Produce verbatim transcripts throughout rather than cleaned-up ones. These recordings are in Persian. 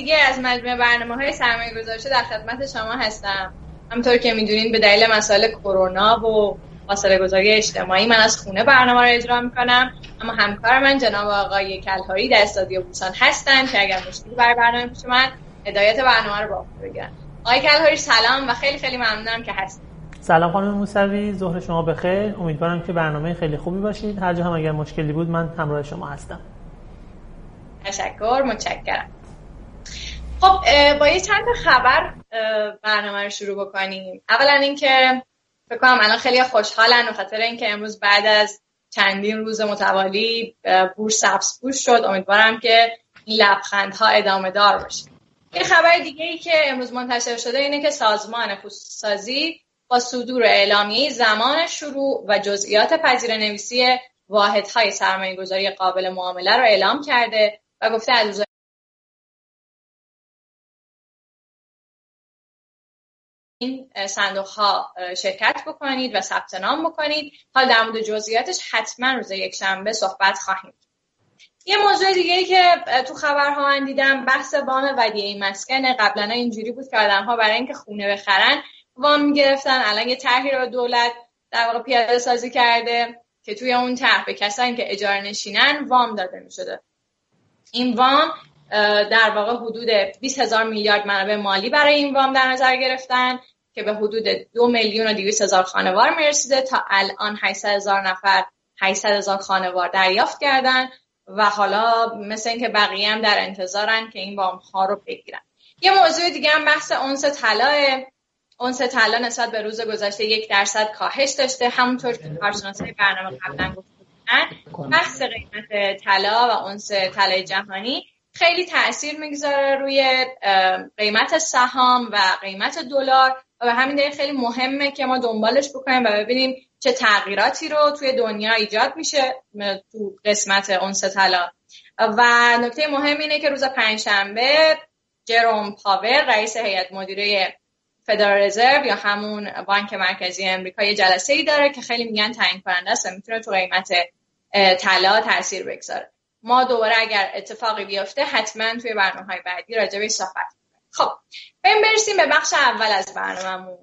دیگه از مجموعه برنامه‌های سرمایه‌گذاری در خدمت شما هستم. همونطور که می‌دونین به دلیل مسائل کرونا و فاصله‌گذاری اجتماعی من از خونه برنامه را اجرا می‌کنم، اما همکار من جناب آقای کلهری در استادیو بوسان هستن که اگر مشکلی برای برنامه پیش اومد هدایت برنامه رو به عهده بگیرن. آقای کلهری سلام و خیلی خیلی ممنونم که هستید. سلام خانم موسوی، ظهر شما بخیر. امیدوارم که برنامه خیلی خوبی باشید. هر جا هم اگر مشکلی بود من همراه شما هستم. تشکر، متشکرم. خب با یه چند تا خبر برنامه رو شروع بکنیم. اولا اینکه فکر کنم الان خیلی خوشحالن به خاطر اینکه امروز بعد از چندین روز متوالی بورس سبزپوش شد. امیدوارم که این لبخندها ادامه دار باشه. یه خبر دیگه ای که امروز منتشر شده اینه که سازمان خصوصی سازی با صدور اعلامیه زمان شروع و جزئیات پذیره‌نویسی واحدهای سرمایه‌گذاری قابل معامله را اعلام کرده و گفته از روز این صندوق‌ها شرکت بکنید و ثبت نام بکنید. حالا در مورد جزئیاتش حتما روز یکشنبه صحبت خواهیم. یه موضوع دیگه‌ای که تو خبرها من دیدم بحث وام ودیعه مسکن. قبلا اینجوری بود که آدم‌ها برای اینکه خونه بخرن وام می‌گرفتن. الان یه طرحی رو دولت در واقع پیاده سازی کرده که توی اون طرح به کسانی که اجاره نشینن وام داده می‌شده. این وام در واقع حدود بیست هزار میلیارد منابع مالی برای این وام در نظر گرفتن که به حدود دو میلیون و دویست هزار خانوار میرسیده. تا الان هشتصد هزار نفر هشتصد هزار خانوار دریافت کردن و حالا مثل اینکه بقیه هم در انتظارن که این وام‌ها رو بگیرن. یه موضوع دیگه هم بحث اونس طلاه. اونس طلا نسبت به روز گذشته یک درصد کاهش داشته. همونطور که کارشناسای برنامه قبلا گفتن بحث قیمت طلا و اونس طلای جهانی خیلی تأثیر میگذاره روی قیمت سهام و قیمت دلار و به همین دلیل خیلی مهمه که ما دنبالش بکنیم و ببینیم چه تغییراتی رو توی دنیا ایجاد میشه تو قسمت اونس طلا. و نکته مهم اینه که روز پنجشنبه جروم پاور رئیس هیئت مدیره فدرال رزرو یا همون بانک مرکزی امریکا یه جلسه‌ای داره که خیلی میگن تعیین کننده است، میتونه تو قیمت طلا تاثیر بگذاره. ما دوباره اگر اتفاقی بیفته حتما توی برنامه‌های بعدی راجع بهش صحبت می‌کنیم. خب بریم برسیم به بخش اول از برنامه‌مون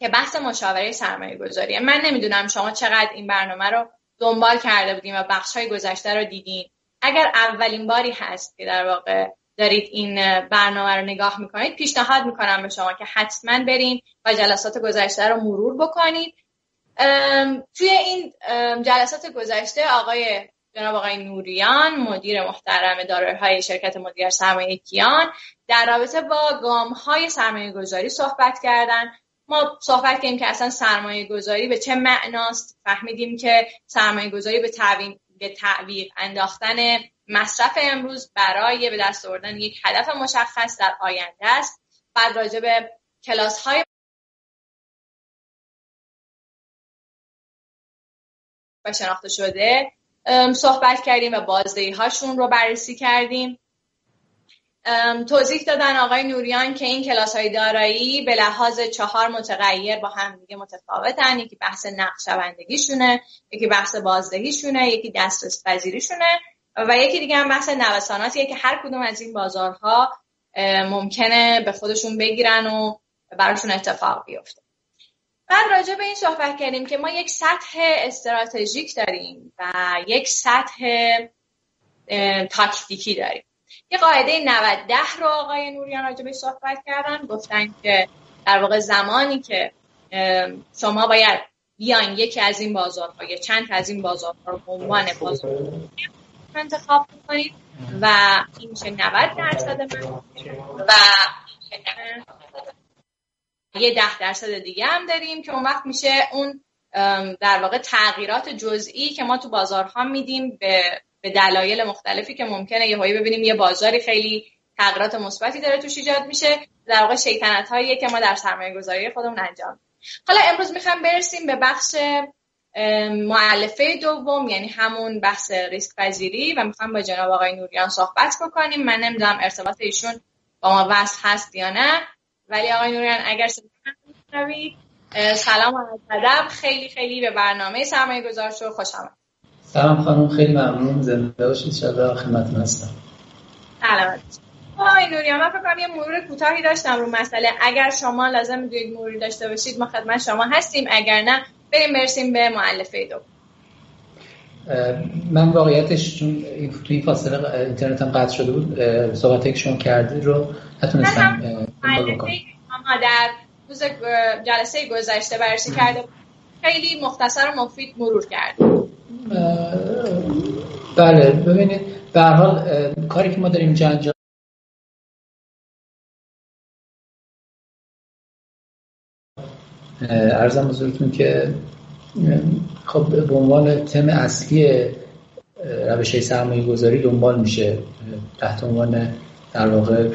که بحث مشاوره سرمایه‌گذاریه. من نمیدونم شما چقدر این برنامه رو دنبال کرده بودین و بخش‌های گذشته رو دیدین. اگر اولین باری هست که در واقع دارید این برنامه رو نگاه میکنید، پیشنهاد میکنم به شما که حتما برین و جلسات گذشته رو مرور بکنید. توی این جلسات گذشته آقای جناب آقای نوریان مدیر محترم دارایی‌های شرکت مدیریت سرمایه کیان در رابطه با گام‌های سرمایه گذاری صحبت کردن. ما صحبت کردیم که اصلا سرمایه گذاری به چه معناست، فهمیدیم که سرمایه گذاری به تعویق به تعویق انداختن مصرف امروز برای به دست آوردن یک هدف مشخص در آینده است. بعد راجع به کلاس‌های و شناخته شده صحبت کردیم و بازدهی‌هاشون رو بررسی کردیم. توضیح دادن آقای نوریان که این کلاس‌های دارایی به لحاظ چهار متغیر با هم دیگه متفاوتن. یکی بحث نقش‌بندیشونه، یکی بحث بازدهیشونه، یکی دسترس پذیریشونه و یکی دیگه هم بحث نوساناتیه که هر کدوم از این بازارها ممکنه به خودشون بگیرن و براشون اتفاق بیفته. بعد راجع به این صحبت کردیم که ما یک سطح استراتژیک داریم و یک سطح تاکتیکی داریم. یه قاعده نود ده رو آقای نوریان راجع بهش صحبت کردن. گفتن که در واقع زمانی که شما باید بیان یکی از این بازارها یا چند تا از این بازارها رو به عنوان بازار انتخاب کنید و این میشه نود درصد من و یه ده درصد دیگه هم داریم که اون وقت میشه اون در واقع تغییرات جزئی که ما تو بازارها میدیم به به دلایل مختلفی که ممکنه یهویی ببینیم یه بازاری خیلی تغییرات مثبتی داره توش ایجاد میشه، در واقع شیطنت هایی که ما در سرمایه گذاری خودمون انجام میدیم. حالا امروز میخوام برسیم به بخش مؤلفه دوم، یعنی همون بحث ریسک پذیری و میخوام با جناب آقای نوریان صحبت بکنیم. من نمیدونم ارتباط ایشون با ما وصل هست یا نه، ولی آقای نوریان اگر شنوید سلام و ادب، خیلی خیلی به برنامه سرمایه‌گذار شو خوش آمد. سلام خانم، خیلی ممنون، زنده باشید. شب بخیر خدمتتون هستم. سلامت. آقای نوریان، من فکر کنم یه مرور کوتاهی داشتم رو مسئله. اگر شما لازم می‌دونید مروری داشته باشید ما خدمت شما هستیم، اگر نه بریم برسیم به مؤلفه دو. من واقعیتش چون تو این فاصله اینترنتم قطع شده بود، صحبت ایشون کردی رو نتونستم دنبال کنم. ما در روز جلسه گذشته بررسی کرده بود، خیلی مختصر و مفید مرور کردیم. بله ببینید به هر حال کاری که ما داریم جنجال عرضم حضورتون که خب به عنوان تم اصلی روش سرمایه گذاری دنبال میشه تحت عنوان در واقع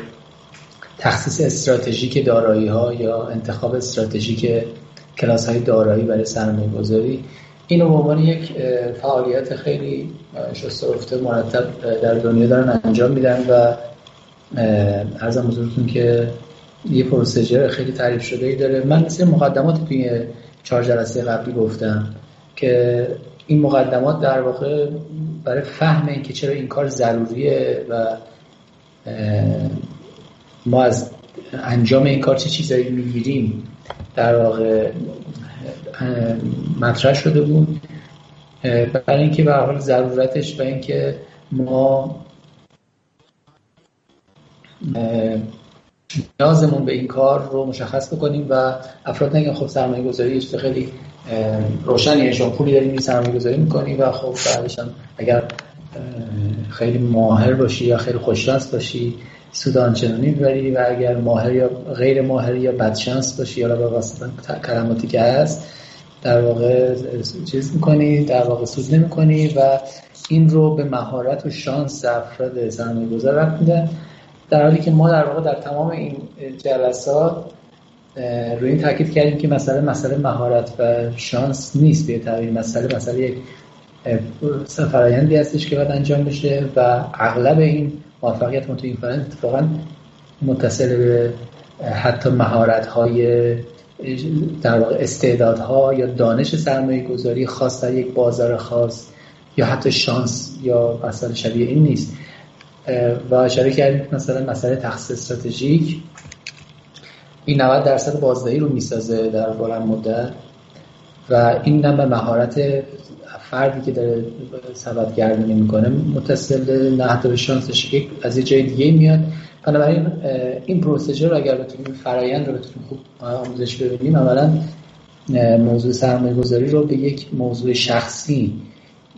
تخصیص استراتژیک دارایی ها یا انتخاب استراتژیک کلاس های دارایی برای سرمایه گذاری. اینو به عنوان یک فعالیت خیلی شسته و رفته مرتب در دنیا دارن انجام میدن و عرضم حضورتون که یه پروسیجر خیلی تعریف شده ای داره. من مثل مقدمات توی چهار جلسه قبلی گفتم که این مقدمات در واقع برای فهم این که چرا این کار ضروریه و ما از انجام این کار چه چیزایی میگیریم در واقع مطرح شده بود، برای اینکه به هر حال ضرورتش و اینکه ما نیازمون به این کار رو مشخص بکنیم و افراد نگن خب سرمایه گذاری یه چیز خیلی روشنیه، شما پولی داریم سرمایه گذاری میکنی و خب بعدش هم اگر خیلی ماهر باشی یا خیلی خوششانس باشی سود آنچنانی میبری و اگر ماهر یا غیر ماهر یا بدشانس باشی یا به واسطه کلماتی که هست در واقع چیز میکنی، در واقع سود نمیکنی و این رو به مهارت و شانس افراد سرمایه گذار رفت میدن، در حالی که ما در واقع در تمام این جلسات روی این تاکید کردیم که مسئله مسئله مهارت و شانس نیست، به تعبیر مسئله مسئله یک فرآیندی هستش که باید انجام بشه و اغلب این موفقیت ما تو این فرآیند اتفاقا متصل به حتی مهارت‌های در واقع استعدادها یا دانش سرمایه‌گذاری خاص در یک بازار خاص یا حتی شانس یا مسئله شبیه این نیست. و اشاره کردیم که مثلا مسئله تخصیص استراتژیک این نود درصد بازدهی رو میسازه در بلند مدت و این هم به مهارت فردی که داره ثبت گردانی میکنه متصل نه حتی به شانسش، یک از یه جای دیگه میاد. بنابراین این پروسیجر رو اگر بتونیم فرایند رو بتونیم خوب آموزش ببینیم، اولا موضوع سرمایه گذاری رو به یک موضوع شخصی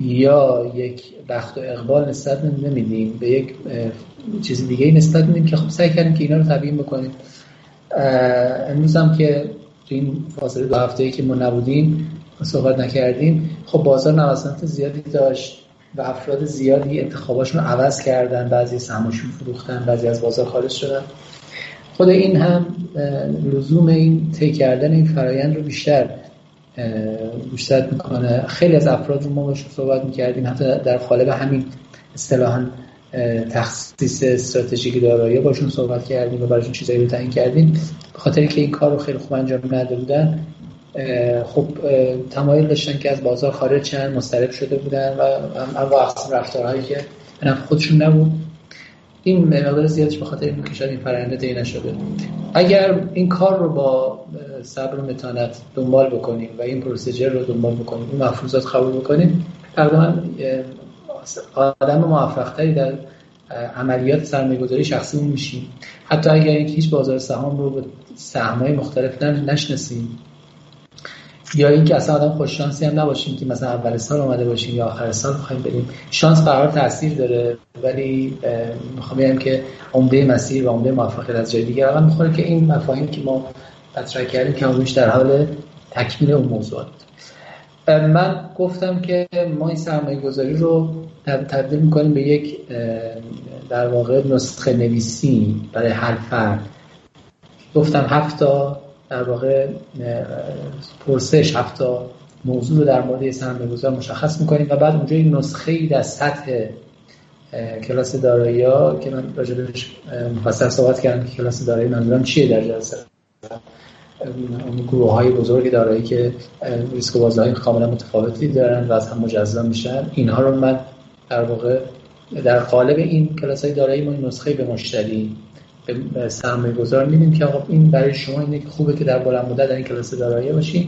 یا یک بخت و اقبال نسبت نمیدیم، به یک چیز دیگه نسبت میدیم که خب سعی کردیم که اینا رو تبیین بکنیم. امروز هم که تو این فاصله دو هفته‌ای که ما نبودیم صحبت نکردیم، خب بازار نوسانات زیادی داشت و افراد زیادی انتخاباشون رو عوض کردن، بعضی سهمشون فروختن، بعضی از بازار خارج شدن. خود این هم لزوم این طی کردن این فرایند رو بیشتر بیشتر میکنه. خیلی از افراد رو ما باشون صحبت میکردیم حتی در قالب همین اصطلاحاً تخصیص استراتژیک دارایی باشون صحبت کردیم و براشون چیزایی رو تعیین کردیم، به خاطر که این کار رو خیلی خوب انجام نداده بودن، خب تمایل داشتن که از بازار خارج شدن، مضطرب شده بودن و انواع اقسام رفتارهایی که به نفع خودشون نبود. این مقدار زیادش به خاطر اینکه شاید این فرآیند طی نشده. اگر این کار رو با صبر و متانت دنبال بکنیم و این پروسیجر رو دنبال بکنیم، این مفروضات قبول بکنیم، تقریبا آدم موفق‌تری در عملیات سرمایه‌گذاری شخصی میشیم. حتی اگر اینکه هیچ بازار سهام رو به سهم‌های مختلف نشناسیم یا اینکه اصلا آدم خوش شانسی هم نباشیم که مثلا اول سال اومده باشیم یا آخر سال بخوایم بریم، شانس قرار تاثیر داره ولی میخوام بگم که عمده مسیر و عمده موفقیت از جای دیگه رقم میخوره، که این مفاهیم که ما مطرح کردیم که همونش در حال تکمیل اون موضوعات. من گفتم که ما این سرمایه گذاری رو تبدیل میکنیم به یک در واقع نسخه نویسی برای هر فرد. گفتم هفت تا در واقع پرسش، هفت تا موضوع رو در مورد سرمایه‌گذار مشخص میکنیم و بعد اونجا یک نسخه‌ای در سطح کلاس دارایی‌ها که من راجع بهش مفصل صحبت کردم که کلاس دارایی منظورم چیه در جلسه، اون گروه‌های بزرگ دارایی که ریسک و بازدهی کاملا متفاوتی دارن و از هم مجزا میشن، اینها رو من در واقع در قالب این کلاس‌های دارایی ما نسخه به مشتری به سرمایه‌گذار میدیم که آقا این برای شما اینه که خوبه که در بلند مدت در این کلاس دارایی باشید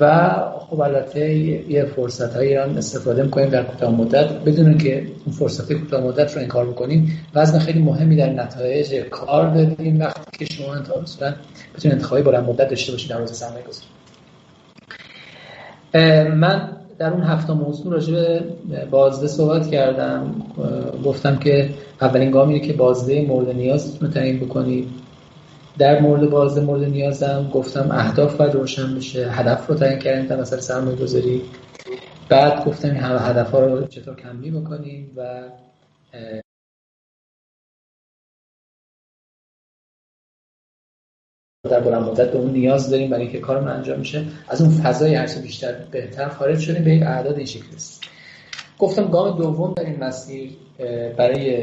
و خب البته یه فرصت‌های ایران استفاده می‌کنیم در کوتاه مدت بدون که اون فرصت‌های کوتاه مدت رو انکار بکنیم. وزن خیلی مهمی در نتایج کار دادیم وقتی که شما انتخاب بتونید انتخابی بلند مدت داشته باشید در حوزه سرمایه‌گذاری. من در اون هفته موضوع راجع به بازده صحبت کردم، گفتم که اولین گام اینه که بازده مورد نیازتون رو تعیین بکنید. در مورد بازده مورد نیازم گفتم اهداف باید روشن بشه، هدف رو تعیین کردیم تا مثلا سرمایه‌گذاری. بعد گفتم این هدف‌ها رو چطور کمی بکنیم و در بلند مدت به اون نیاز داریم برای اینکه کارمون انجام میشه. از اون فضای هرچه بیشتر بهتر خارج شدیم به یک اعداد این شکل است. گفتم گام دوم در این مسیر برای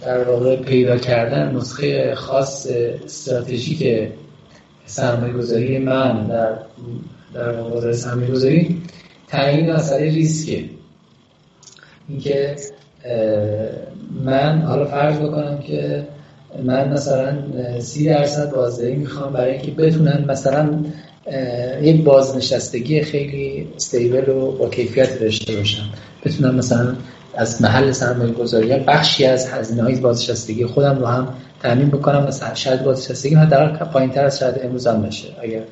در واقع پیدا کردن نسخه خاص استراتژیک سرمایه‌گذاری من در در حوزه سرمایه‌گذاری تعیین مسئله ریسکه. اینکه من حالا فرض بکنم که من مثلا سی درصد بازدهی میخوام برای اینکه بتونن مثلا یک بازنشستگی خیلی استیبل و با کیفیت داشته باشم، بتونم مثلا از محل سرمایه‌گذاری بخشی از هزینه‌های بازنشستگی خودم رو هم تامین بکنم و شاید بازنشستگی من در واقع پایین‌تر از شاید امروز هم بشه. اگر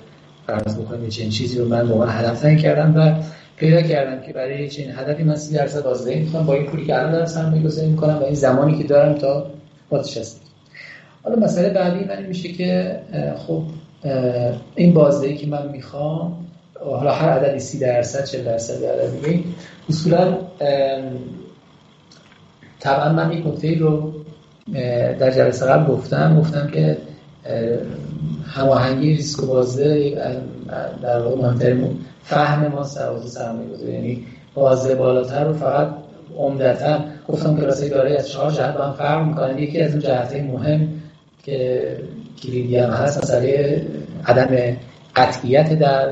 فرض بکنم یه چنین چیزی رو من واقعا هدف تعیین کردم و پیدا کردم که برای چنین هدفی من سی درصد بازدهی میخوام با این پولی که الان دارم سرمایه‌گذاری می‌کنم و این زمانی که دارم تا بازنشستگی. حالا مسئله بعدی من میشه که خب این بازدهی که من میخوام، حالا هر عددی سی درصد چهل درصد عدد دیگه، اصولا طبعا من این نکته رو در جلسه قبل گفتم گفتم که هماهنگی ریسک و بازده در واقع مهمترین فهم ما سرمایه سرمایه‌گذاری، یعنی بازده بالاتر رو فقط عمدتاً گفتم کلاس‌های دارایی از چهار جهت با هم فرق می‌کنن. یکی از اون جهت‌های مهم که کلیدی هم هست مسئله عدم قطعیت در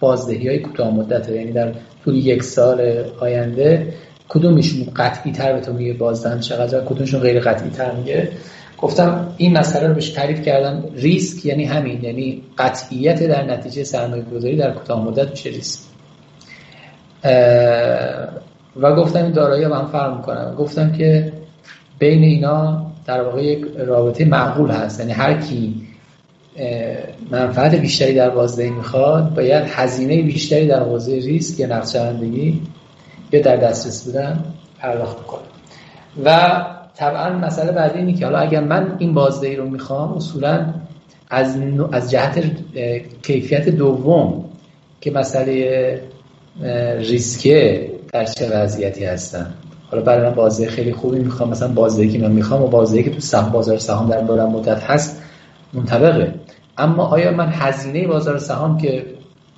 بازدهی‌های کوتاه مدت، یعنی در طول یک سال آینده کدومشون قطعی‌تر به تو میگه بازدهم چقدر، کدومشون غیر قطعی‌تر میگه. گفتم این مسئله رو بهش تعریف کردم، ریسک یعنی همین، یعنی قطعیت در نتیجه سرمایه‌گذاری در کوتاه مدت چه ریسک. و گفتم این دارایی هم فرق می‌کنه. گفتم که بین اینا در واقع یک رابطه معقول هست، یعنی هر کی منفعت بیشتری در بازدهی میخواد باید هزینه بیشتری در حوزه ریسک یا نقدچندگی یا در دسترس بودن پرداخت کنه. و طبعا مسئله بعدی اینه که حالا اگر من این بازدهی رو میخوام، اصولا از از جهت کیفیت دوم که مسئله ریسکه در چه وضعیتی هستم. حالا برای من بازدهی خیلی خوبی میخوام، مثلا بازدهی که من میخوام و بازدهی که تو سهم بازار سهام در بلند مدت هست منطبقه، اما آیا من هزینه بازار سهام که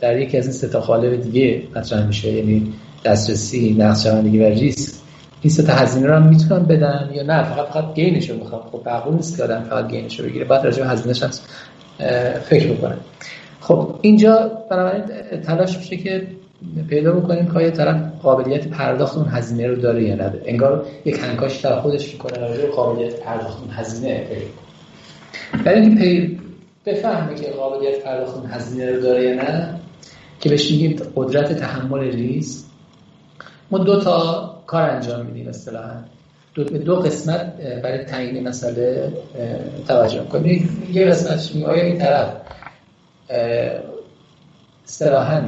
در یکی از این سه تا قالب دیگه مطرح میشه، یعنی دسترسی، نقدچندگی و ریسک، این سه تا هزینه رو هم میتونم بدم یا نه فقط فقط گینش رو میخوام؟ خب معقول نیست که آدم فقط گینش رو بگیره، باید راجع به هزینه‌اش هم فکر بکنه. خب اینجا بنابراین تلاش میشه که پیدا بکنیم که آیا طرف قابلیت پرداخت اون هزینه رو داره یا نداره. انگار یک هنگاش در خودش میکنه راجع قابلیت پرداخت اون هزینه پیدا کنه. برای اینکه پی بفهمه که قابلیت پرداخت اون هزینه رو داره یا نه، که بهش میگیم قدرت تحمل ریسک، ما دو تا کار انجام میدیم. اصطلاحاً دو دو قسمت برای تعیین مسئله توجه کنید. یه قسمتش میگه آیا این طرف اصطلاحاً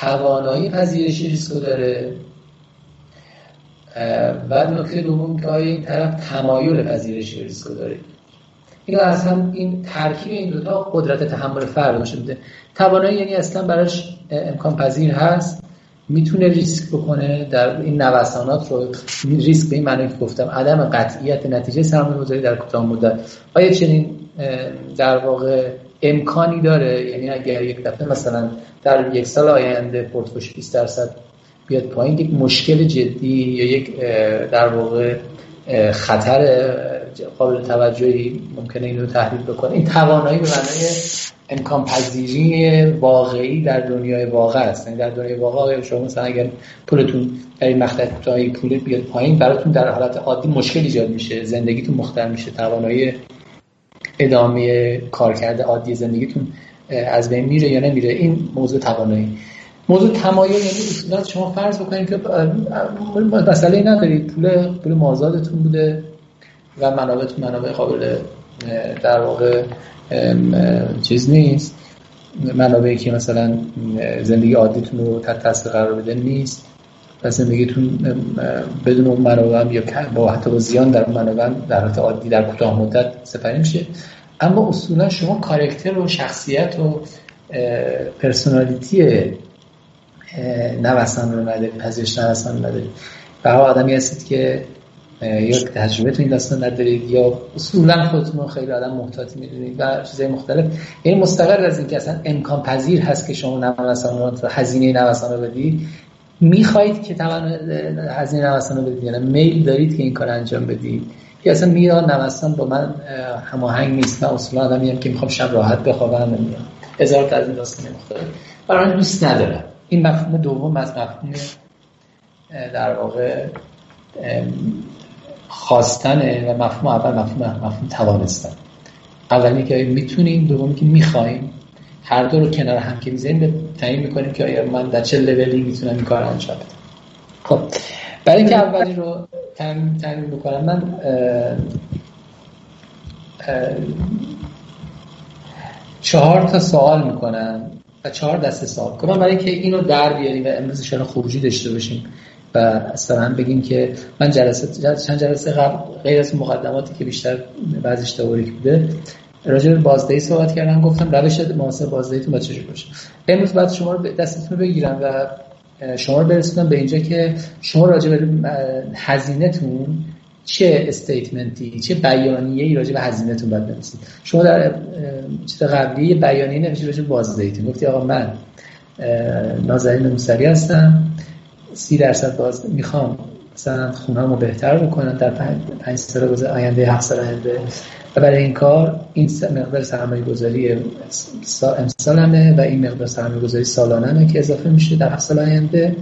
توانایی پذیرش ریسک داره، و نکته دوم که آیا این طرف تمایل پذیرش ریسک داره. این اصلا این ترکیب این دو تا قدرت تحمل فرد میشه. توانایی یعنی اصلا براش امکان پذیر هست، میتونه ریسک بکنه، در این نوسانات رو ریسک به این معنی که گفتم عدم قطعیت نتیجه سرمایه‌گذاری در کوتاه مدت، آیا چنین در واقع امکانی داره؟ یعنی اگر یک دفعه مثلا در یک سال آینده پورتفوش بیست درصد بیاد پایین، یک مشکل جدی یا یک در واقع خطر قابل توجهی ممکنه اینو تحلیل بکنه. این توانایی به معنای امکان پذیری واقعی در دنیای واقع است. یعنی در دنیای واقع شما مثلا اگر پولتون در این مقطع کوتاهی پول بیاد پایین، براتون در حالت عادی مشکل ایجاد میشه، زندگیتون مختل میشه، توانایی ادامه کارکرد عادی زندگیتون از بین میره یا نمیره. این موضوع توانایی، موضوع تمایل. یعنی اصولا شما فرض بکنید که مسئله ندارید، پول پول مازادتون بوده و منابعتون منابع قابل در واقع چیز نیست، منابعی که مثلا زندگی عادیتون رو تحت تاثیر قرار بده نیست و زندگیتون بدون اون منابع یا با حتی با زیان در اون منابع در حالت عادی در کوتاه مدت سپری میشه. اما اصولا شما کاراکتر و شخصیت و پرسونالیتی نوسان رو ندارید، پذیرش نوسان رو ندارید. به هر آدمی هستید که یا تجربه تو این داستان ندارید یا اصولا خودتون رو خیلی آدم محتاطی میدونید و چیزهای مختلف. یعنی مستقر از این که اصلا امکان پذیر هست که شما نوسان رو، هزینه نوسان رو بدید. میخواید که توان هزینه نوسان رو بدید یا یعنی میل دارید که این کار انجام بدید یا اصلا میران نوسان با من هماهنگ نیست. من اصولا آدمی هم که میخوام شب راحت بخوابم نمیام، هزار از این داستان مختلف برای دوست ندارم. این مفهوم دوم از مفهوم در واقع خواستن و مفهوم اول مفهوم مفهوم توانستن. اولی که میتونیم، دومی که میخوایم. هر دو رو کنار هم که میذاریم تعیین میکنیم که آیا من در چه لولی میتونم این کارو انجام بدم. خب برای اینکه اولی رو تعیین تعیین بکنم، من اه اه چهار تا سوال میکنم و چهار دسته سوال میکنم برای اینکه اینو در بیاریم و امروز شما خروجی داشته باشیم و اصلا هم بگیم که من جلسه چند جلسه قبل غیر از مقدماتی که بیشتر بعضیش تئوریک بوده راجع به بازدهی صحبت کردم، گفتم روش محاسبه بازدهیتون با چجوری باشه. امروز بعد شما رو دستتون رو بگیرم و شما رو برسونم به اینجا که شما راجع به هزینه‌تون چه استیتمنتی، چه بیانیه‌ای راجع به هزینه‌تون باید بنویسید. شما در چیز قبلی بیانیه نوشتید راجع به بازدهیتون، گفتید آقا من نازنین موسوی هستم، سی درصد باز میخوام مثلا خونه‌مو بهتر بکنم در پنج سال آینده، هفت سال آینده و برای این کار این مقدار سرمایه گذاری امسالمه و این مقدار سرمایه گذاری سالانمه که اضافه میشه در هفت سال آینده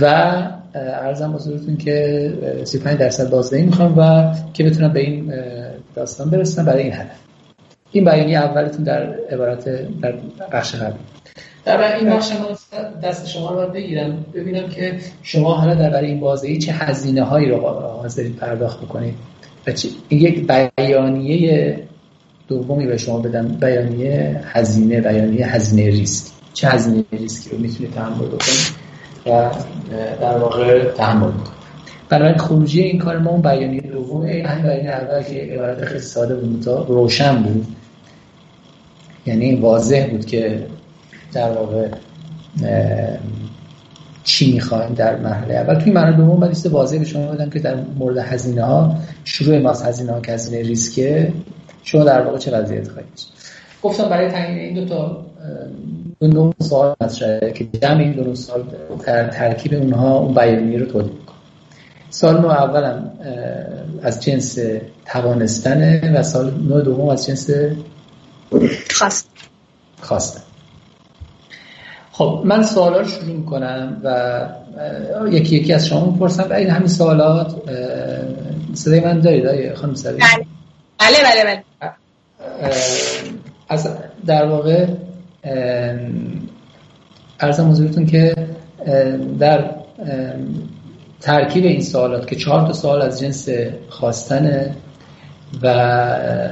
و عرضم حضورتون که سی و پنج درصد بازدهی میخوام و که بتونم به این داستان برسم برای این هدف. این بیانیه اولتون در عبارت در بخش قبلی. در این بخش من دست شما رو بگیرم ببینم که شما حالا در برای این بازدهی چه هزینه هایی رو حاضرید پرداخت بکنید و یک بیانیه دومی به شما بدم، بیانیه هزینه، بیانیه هزینه ریسک. چه هزینه ریسکی رو میتونید تحمل بکنید و در واقع تحمل بکنید. بنابراین خروجی این کار ما اون بیانیه دومه. این بیانیه اول که عبارت خیلی ساده بود، روشن بود، یعنی واضح بود که در واقع چی میخوایم در مرحله اول. توی مرحله دوم با لیست واضح به شما بدم که در مورد هزینه ها، شروع ما از هزینه ها که هزینه ریسکه، شما در واقع چه وضعیت خواهید. گفتم برای تعیین این دو تا دو تا سوال مطرحه که جمع این دو سوال در ترکیب اونها اون بیانیه رو تولید می‌کنه. سال نو اولم از جنس توانستنه و سال نو دوم از جنس خواست خواستن. خب من سوالا رو شروع میکنم و یکی یکی از شما میپرسم و این همین سوالات. صدای من دارید خانم سوید؟ بله بله بله بله. در واقع عرضم حضورتون که در ترکیب این سوالات که چهار تا سوال از جنس خواستنه و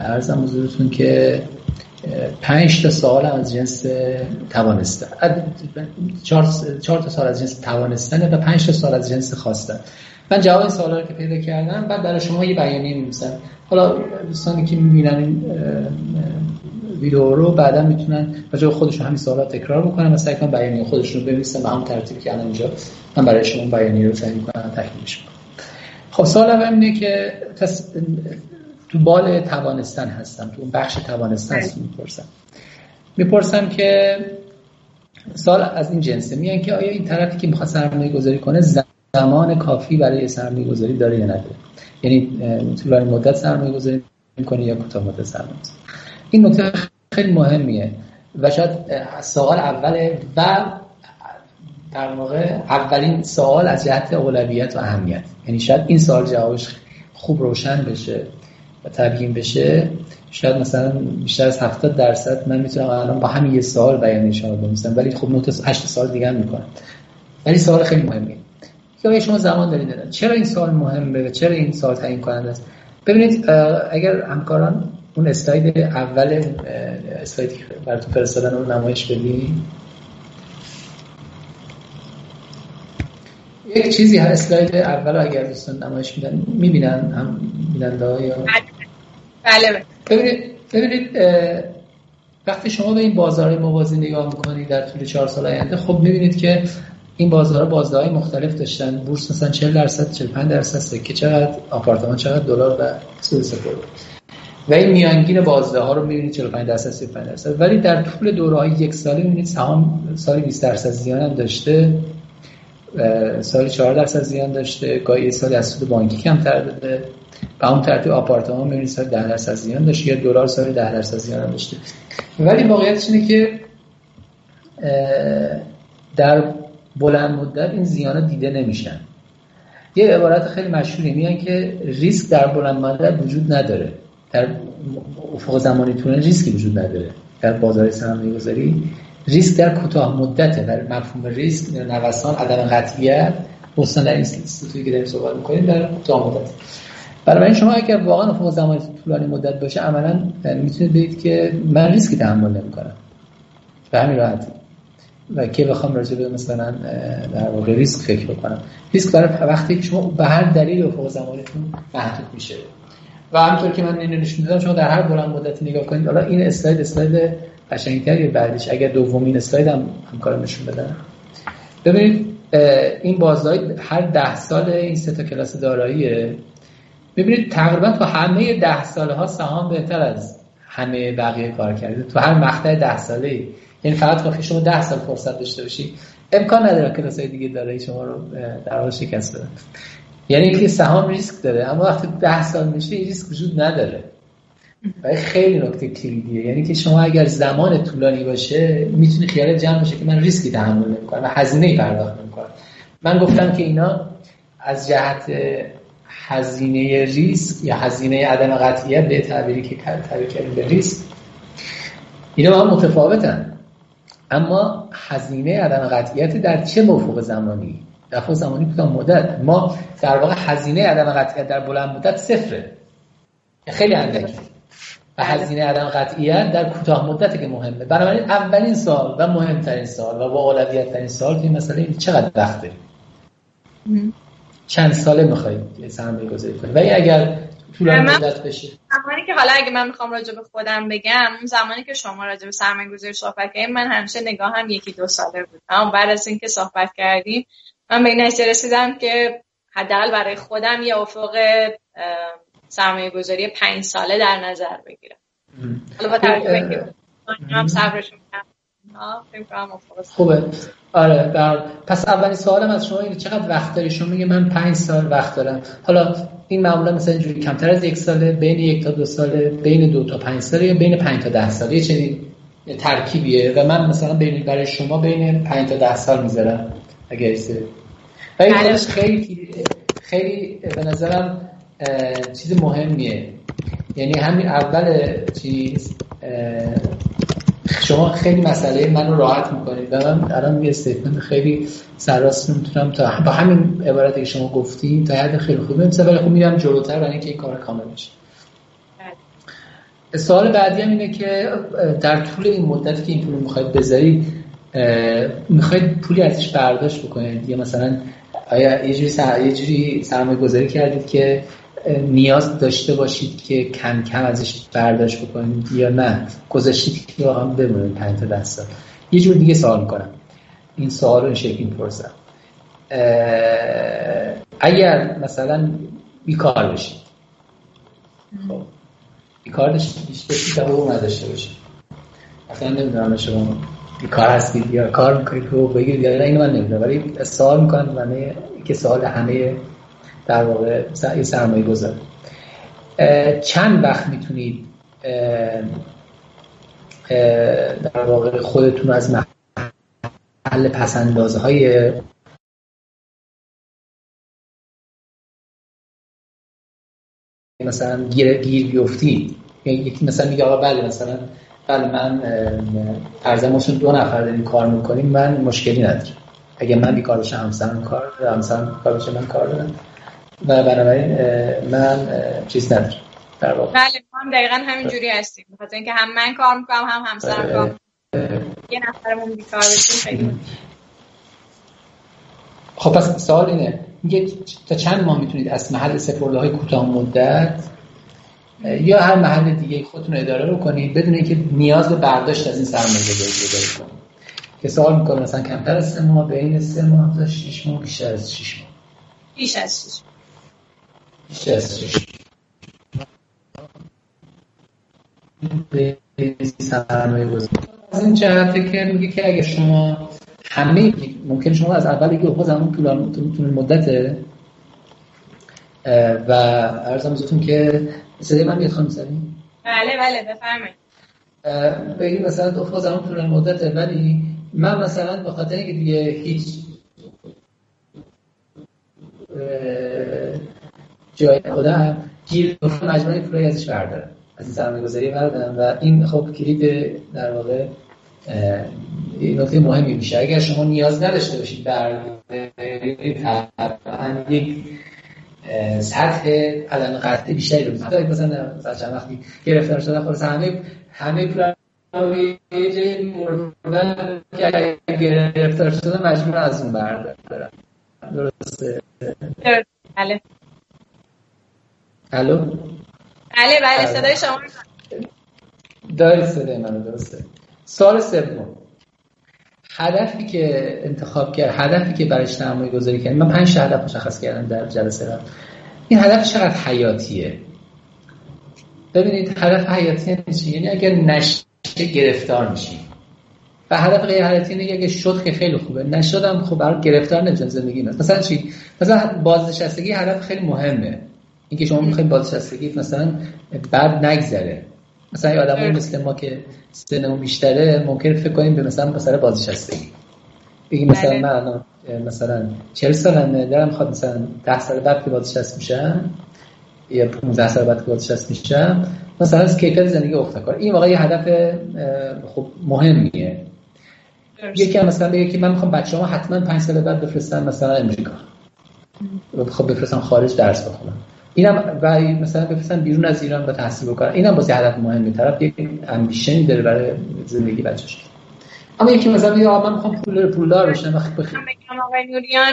عرضم حضورتون که پنج تا سوال از جنس توانستن، چهار تا سوال از جنس توانستن و پنج تا سوال از جنس خواستن. من جواب این سوالا رو که پیدا کردم بعد برای شما یه بیانیه می‌نویسم. حالا دوستانی که می‌بینن این ویدیو رو بعدا میتونن راجع به خودشون همین سوالا تکرار بکنن و سعی کنن بیانیه خودشون رو بنویسن. همون ترتیبی که الان اینجا من برای شما بیانیه رو تعیین می‌کنم تکمیلش می‌کنم. خب سوال اول اینه که تس... تو بال توانستن هستم، تو اون بخش توانستن هستم. میپرسم میپرسم که سال از این جنسه، میگن که آیا این طرفی که میخواد سرمایه گذاری کنه زمان کافی برای سرمایه گذاری داره یا نداره، یعنی طولانی مدت سرمایه گذاری میکنه یا کوتاه مدت سرمایه گذاری. این نکته خیلی مهمیه و شاید سوال اوله و در واقع اولین سوال از جهت اولویت و اهمیت، یعنی شاید این سوال جوابش خوب روشن بشه و تبیین بشه. شاید مثلا بیشتر از هفتاد درصد من میتونم الان با همین یه سوال بیان شما بکنم، ولی خب نوت هشت سوال دیگه هم میکنم. ولی سوال خیلی مهمه که شما زمان دارید دادن. چرا این سوال مهمه و چرا این سوال تعیین کننده است؟ ببینید اگر همکاران اون اسلاید اول اسلایدی که براتون فرستادن رو نمایش بدین، یک چیزی هر اسلاید اول اگر دوستان نمایش میدن میبینن هم بیننده ها یا بله. ببینید ببینید وقتی شما به این بازار موازی نگاه میکنید در طول چهار سال آینده، خب میبینید که این بازارها بازدهی‌های مختلف داشتن. بورس مثلا چهل درصد چهل و پنج درصد سکه، چقدر آپارتمان، چقدر دلار و سود سپرد، و این میانگین بازدهی‌ها رو می‌بینید چهل و پنج درصد سی و پنج درصد. ولی در طول دوره‌های یک ساله می‌بینید سهام سال بیست درصد زیان هم داشته، سال چهار درصد زیان داشته، گاهی سال از سود بانکی کمتر داده. به اون ترتیب آپارتمان می‌بینید سال ده درصد زیان داشته یا دلار سال ده درصد زیان هم داشته. ولی واقعیتش اینه که در بلند مدت این زیان‌ها دیده نمیشن. یه عبارت خیلی مشهوری میگن که ریسک در بلند مدت وجود نداره، در افق زمانی طولانی ریسکی وجود نداره. در بازار سرمایه‌گذاری ریسک در کوتاه مدته. در مفهوم ریسک نوسان، عدم قطعیت، اصلا در این سطحی که داریم صحبت می‌کنیم در کوتاه مدت. بنابراین شما اگر واقعا افق زمانی طولانی مدت باشه، عملاً میتونید بگید که من ریسکی تحمل نمی‌کنم. به همین راحتی. و که بخوام راجع به مثلا در واقع ریسک فکر بکنم، ریسک برای وقتی که شما به هر دلیل افق زمانیتون محدود میشه. و همونطور که من اینو نشون دادم، شما در هر بلند مدتی نگاه کنید. حالا این اسلاید اسلاید قشنگتری بعدش، اگر دومین اسلاید هم همکارم نشون بدن، ببینید این بازدهی هر ده سال این سه تا کلاس داراییه. ببینید تقریبا تو همه ده سالها سهام بهتر از همه بقیه کار کرده، تو هر مقطع ده ساله‌ای. یعنی فقط کافی شما ده سال فرصت داشته باشید، امکان نداره کلاس‌های دیگه دارایی شما رو در واقع شکست بدن. یعنی اینکه سهام ریسک داره، اما وقتی ده سال میشه این ریسک وجود نداره. و خیلی نکته کلیدیه، یعنی که شما اگر زمان طولانی باشه میتونه خیال جمع باشه که من ریسکی تحمل نمی‌کنم و هزینه‌ای پرداخت نمی‌کنم. من گفتم که اینا از جهت هزینه ریسک یا هزینه عدم قطعیت به تعبیری که تعبیر کردیم به ریسک، اینا هم متفاوتن. اما هزینه عدم قطعیت در چه افق زمانی؟ در افق زمانی کوتاه مدت ما در واقع هزینه عدم قطعیت در بلند مدت صفره، خیلی اندکی، و هزینه عدم قطعیت در کوتاه مدت که مهمه. بنابراین اولین سوال و مهمترین سوال و با اولویت ترین سوال این مسئله این چقدر وقت داریم، چند ساله می‌خواید سرمایه‌گذاری کنید. و اگر طولانی مدت بشه، زمانی که حالا اگه من میخوام راجع به خودم بگم، اون زمانی که شما راجع به سرمایه‌گذاری صحبت کردیم، من همیشه نگاهم هم یکی دو ساله بود. اما بعد از اینکه صحبت کردیم من به این نتیجه رسیدم که حداقل برای خودم یه افق سرمایه‌گذاری پنج ساله در نظر بگیرم. حالا با توجه به اینکه منم صبرش میکنم، آه فکر کنم افق خوبه. آره بر... پس اولین سوالم از شما اینه چقدر وقت داری. شما میگه من پنج سال وقت دارم. حالا این معمولا مثلا اینجوری کمتر از یک ساله، بین یک تا دو ساله، بین دو تا پنج ساله، یا بین پنج تا ده ساله، یه چنین ترکیبیه. و من مثلا بین برای شما بین پنج تا ده سال میذارم اگه ایسه. و این خودش خیلی خیلی به نظرم چیز مهمیه. یعنی همین اول چیز شما خیلی مسئله منو راحت میکنید و من الان یه استیتمنت خیلی سرراست میتونم تا با همین عبارتی که شما گفتین تا حد خیلی خوبه میشه. ولی خب میرم جلوتر برای اینکه این کار کامل بشه. سوال بعدی هم اینه که در طول این مدتی که این پول رو میخواید بذارید، میخواید پولی ازش برداشت بکنید یا مثلا آیا یه جوری سر... یه جوری سرمایه‌گذاری کردید که نیاز داشته باشید که کم کم ازش برداشت بکنید یا نه گذاشتید که واقعا بمونه پنج تا ده سال؟ یه جور دیگه سوال می‌کنم، این سوال رو این شکلی می‌پرسم: اگر مثلا بیکار بشید، خب بیکار بشید تا اون نداشته باشید، مثلا نمی‌دونم شما بیکار هستید یا کار می‌کنید که بگید یا نه، اینو من نمی‌دونم، ولی سوال می‌کنم برای که سوال همه در واقع سعی سرمایه گذار. چند وقت میتونید در واقع خودتون از محل پسندازه های مثلا گیر گیر بیفتی. یکی مثلا میگه آقا بله مثلا بله من فرضاً مثلا دو نفر داریم کار میکنیم، من مشکلی ندارم، اگه من بیکار باشم همسرم کار دارم، همسرم بیکار باشه من کار دارم و بنابراین من چیز ندارم در واقع. بله ما دقیقاً همینجوری هستیم، بخاطر اینکه هم من کار میکنم هم همسرم کار میکنم، یه نفرمون بیکار بشه خیلی. خب پس سوال اینه میگه تا چند ماه میتونید از محل سپرده‌های کوتاه مدت یا هر محل دیگه خودتون اداره رو کنید بدون اینکه نیاز به برداشت از این سرمایه‌گذاری پیدا کنید که سوال می‌کنه مثلا کمتر از سه ماه، بین سه ماه تا شش ماه، بیشتر از شش ماه، بیش از شش ماه، بیشتر از شش ماه. از این جهت که میگه که اگه شما همه ممکن شما از اول یکی اوقات همون طولانی مدته و عرض می‌کنم که صدای من میاد خانم سلیم؟ بله بله بفرمایید. بگید مثلا دو خوز همون طولانی مدته، ولی من مثلا بخاطر اینکه دیگه هیچ جای خودم گیر مجموعه پولی ازش بردارم، از این سرمایه‌گذاری بردارم و این خب کلید در واقع این نکته مهمی میشه. اگر شما نیاز نداشته باشید بردارید طبعا یک سطح علم قطعی بیشتری رو میزنید، مثلا مثلا چند وقتی گرفتار شدن خلاص همه همه پول رو یه جایی مردن که گرفتار شدن مجبور از اون بردارن. درسته؟ بله الو بله بله صدای شما دارید، صدای من درسته. سال سوم هدفی که انتخاب کرد، هدفی که برای سرمایه گذاری کردن، من پنج تا هدف مشخص کردم در جلسه رام. این هدف چقدر حیاتیه؟ ببینید هدف حیاتی نیست، یعنی اگر نشه گرفتار میشی. و هدف غیر حیاتی اینه اگه شد که خیلی خوبه، نشدم خب برای گرفتار نمیشن زندگی من. مثلا چی؟ مثلا بازنشستگی هدف خیلی مهمه، اینکه شما میخواید بازنشستگی مثلا بعد نگذره. مثلا یه آدمایی مثل ما که سنمون بیشتره ممکنه فکر کنیم به مثلا پسر بازنشستگی، بگیم مثلا من الان مثلا چهل سالمه، دارم میخوام مثلا ده سال بعد که بازنشسته میشم یا پانزده سال بعد که بازنشسته میشم مثلا از کیفیت زندگی افتخار کنم. این واقعا یه هدف خب مهمیه. یکی هم مثلا بگه که من میخوام بچه‌هامو حتما پنج سال بعد بفرستم مثلا امریکا، خب بفرستم خارج درس بخونم، اینم برای مثلا بفرستن بیرون از ایران و تحصیل بکنن، اینم واسه هدف مهمه، طرف یک امبیشنی داره برای زندگی بچه‌ش. اما یکی مثلا میگه آقا من می‌خوام پول پولدار بشم. وقتی بخوام بگم آقای نوریان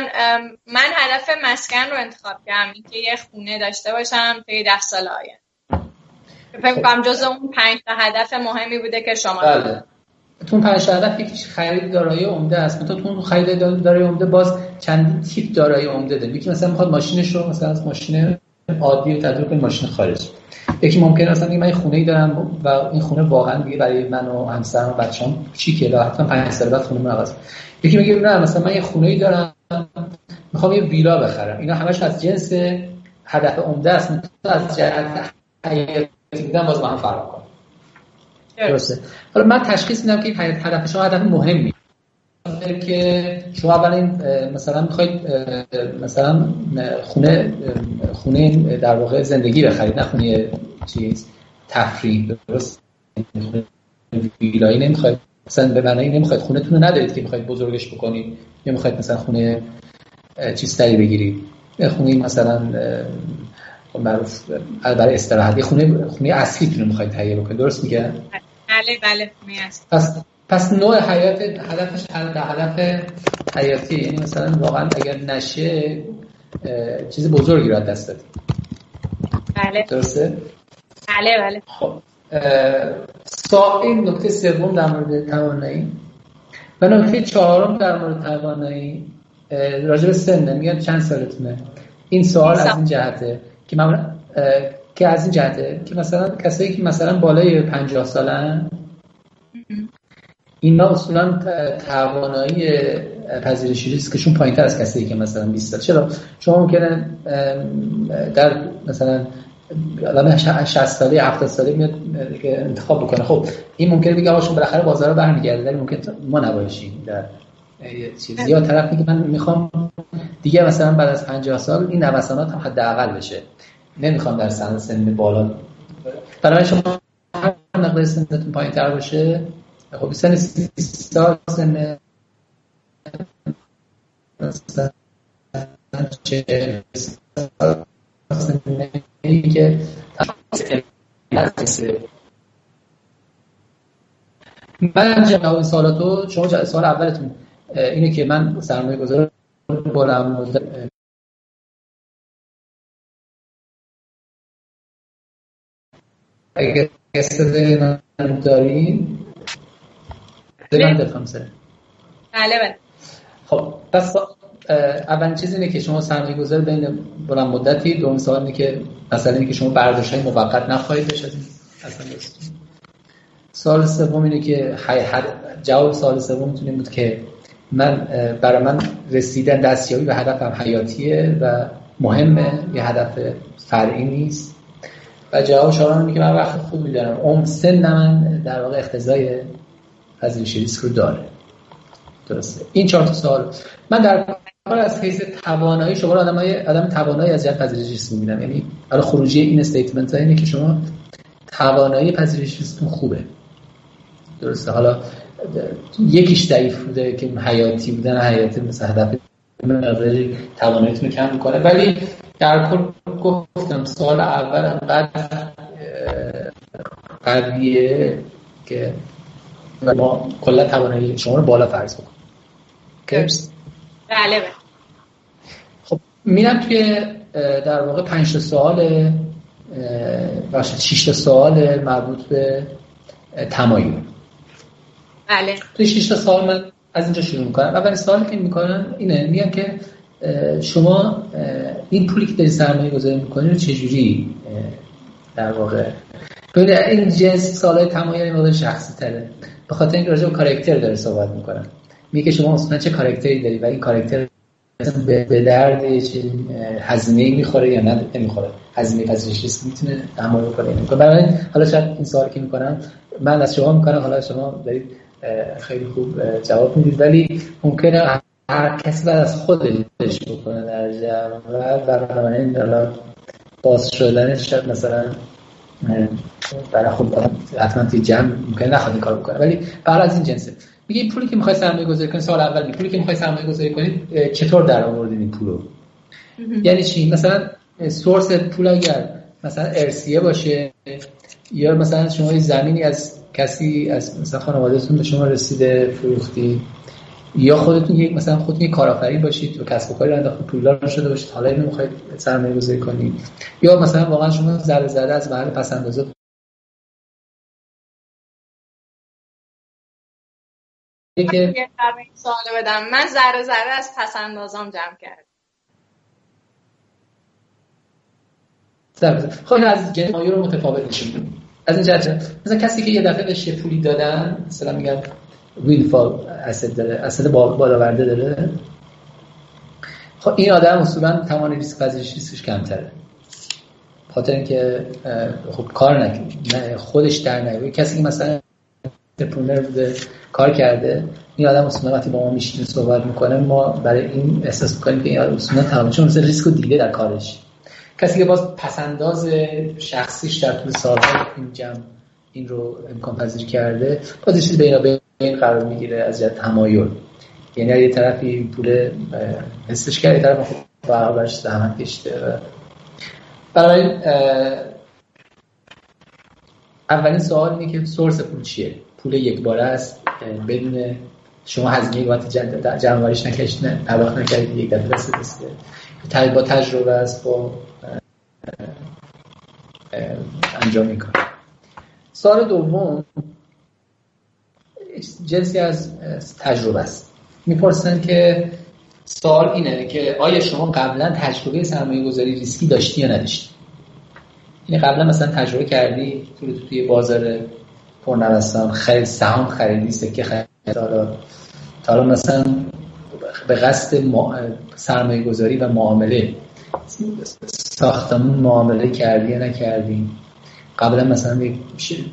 من هدف مسکن رو انتخاب کردم، اینکه یه خونه داشته باشم طی ده سال آینده. فکر می‌کنم جزء اون پنج تا هدف مهمی بوده که شما بله. تون پنج تا هدف یکیش خرید دارایی عمده است. مثلا تون خرید دارایی عمده باز چند تیپ دارایی عمده داره. یکی مثلا می‌خواد ماشینش رو مثلا از ماشین عادی رو تبدیل کنید ماشین خارجی. یکی ممکنه اصلا من یه خونه‌ای دارم و این خونه واقعا دیگه برای من و همسرم و بچه‌ام کوچیکه، لاحتم پنج سال بعد خونه من عوض. یکی میگه نه مثلا من یه خونه‌ای دارم میخوام یه ویلا بخرم. اینا همش از جنس هدف عمده است، از جهت حیاتی دیدن باز با هم فرق کنه. درسته. حالا من تشخیص میدم که هدف شما هدف مهمی که شما اولا مثلا میخواید مثلا خونه خونه در واقع زندگی بخرید، نه خونه چیز تفریح. درست؟ ویلایی نمیخواید، مثلا به معنی نمیخواید خونهتون رو ندارید که میخواید بزرگش بکنید، یا میخواید مثلا خونه چیز تری بگیرید، خونه مثلا معروف برای استراحت، خونه خونه اصلیتون رو میخواید تهیه بکنید. درست میگم؟ بله بله خونه است. پس پس نوع حیات هدفش هدف حیاتی، یعنی مثلا واقعا اگر نشه چیز بزرگی رو از دست بدید. بله درسته؟ بله بله. خب این نکته سوم در مورد توانایی و نکته چهارم در مورد توانایی راجع به سن میگن چند سالتونه. این سوال از این جهته که من که از این جهته که مثلا کسایی که مثلا بالای پنجاه سالن اینا اصولا توانایی پذیرشی ریسکشون پایین‌تر از کسایی که مثلا بیست سال. چرا؟ شما ممکنه در مثلا آدم شصت ساله هفتاد ساله میاد که انتخاب بکنه. خب این ممکنه بگه آقا شون بالاخره بازار برمیگرده، ولی ممکنه ما نباشیم در چیزی، یا طرف میگه من میخوام دیگه مثلا بعد از پنجاه سال این نوسانات هم حداقل بشه، نمیخوام در سن سن بالا. برای شما مقدار سنتون پایین‌تر باشه، خب سن سی سال سن مثلا چهل سال سنی که من جواب سوالاتو شما سوال اولتون اینه که من سرمایه گذار بولم اگه استفاده نداریم داریم بفهم سر. بله بله. خب پس اولین چیز اینه که شما سرمایه گذار بین بلند مدتی، دوم سوال اینه که مثلا اینه که شما برداشت های موقت نخواهید بشه اصلا درست. سوال سوم اینه که جواب سوال سوم میتونه بود که من برای من رسیدن دستیابی به هدفم حیاتیه و مهمه، یه هدف فرعی نیست. و جواب شما اینه که من وقت خوب میدارم، عمر سن من در واقع اقتضای پذیرش ریسک رو داره. درسته. این چهار تا سوال من در واقع از حیث توانایی شما رو آدمای آدم توانایی از جهت پذیرش ریسک می‌بینم. یعنی حالا خروجی این استیتمنت اینه که شما توانایی پذیرش ریسک خوبه. درسته. حالا یکیش ضعیف بوده که حیاتی بودن، حیاتی مثلا هدف مقداری تواناییتون کم می‌کنه، ولی در کل گفتم سال اول انقدر قویه که ما کلا توانایی شما رو بالا فرض بکنم. درست. بله. خب میرم توی در واقع پنج تا سوال باشه، شش تا سوال مربوط به تمایل. بله. توی شش تا سوال من از اینجا شروع می‌کنم. اولین سوالی که می‌کنم اینه، میگم که شما این پولی که داری سرمایه گذاری می‌کنی رو چجوری در واقع ببین این جنس سوالای تمایل مورد شخصی تره. به خاطر این راجع به کاراکتر داره صحبت می‌کنم. میگه شما اصلا چه کاراکتری داری و این کاراکتر مثلا به درد چه هزینه‌ای می‌خوره یا نه نمی‌خوره. هزینه پذیرش ریسک می‌تونه تحمل کنه. برای حالا شاید این سوالی که می‌کنم من از شما می‌کنم، حالا شما دارید خیلی خوب جواب میدید، ولی ممکنه هر کسی بعد از خودش بکنه در جمع و برنامه این دلار باز شدنش شد مثلا برای خود حتما توی جمع ممکنه نخواد این کار بکنه، ولی برای از این جنسه. میگه پولی که میخوای سرمایه گذاری کنی، سوال اول میگه پولی که میخوای سرمایه گذاری کنی چطور در آوردین این پولو؟ یعنی چی؟ مثلا سورس پول اگر مثلا ارثیه باشه، یا مثلا شما یه زمینی از کسی از مثلا خانواده‌تون به شما رسیده فروختی، یا خودتون یک مثلا خودتون یک کارآفرین باشید و کسب و کاری انداخته پولدار شده باشید، حالا اینو می‌خواید سرمایه گذاری کنید، یا مثلا واقعا شما زره زده از محل پسندازات که من سوالو بدم. من زره زره از پسندازام جمع کردم. درست. خب از جنایو رو متفاوت نشیم. از این جهت مثلا کسی که یه دفعه بهش پولی دادن، مثلا میگن ویلفال اسید داره، اسید بالاورده داره، خب این آدم اصولا توان ریسک پذیرش ریسکش کمتره، خاطر اینکه خب کار نکنه، خودش در نیاره. کسی که مثلا انترپرنور بوده، کار کرده، این آدم اصولا وقتی با ما میشینه صحبت میکنه، ما برای این احساس میکنیم که این آدم اصولا توان، چون مثلا ریسکو دیده در کارش. کسی که باز پسنداز شخصیش در طول سال‌ها این جمع این رو امکان پذیر کرده، باز چیز بینابین قرار میگیره از جهت تمایل. یعنی از یه طرفی پول حسش کرد، یه طرف خود برابرش زحمت کشیده. برای اولین سوال اینه که سورس پول چیه؟ پول یک باره است، بدون شما هزینه وقت جمع واریش نکشید، نه پرداخت نکردید، یک دفعه دست دسته، با تجربه است، با انجام این کار. سال دوم جنسی از تجربه است. میپرسن که سوال اینه که آیا شما قبلا تجربه سرمایه گذاری ریسکی داشتی یا نداشتی؟ یعنی قبلا مثلا تجربه کردی توی توی بازار پرنوسان خرید سهام خریدی، سکه خریدی، تا حالا مثلا به قصد سرمایه گذاری و معامله ساختمون معامله کردی یا نکردیم. قبلا مثلا یک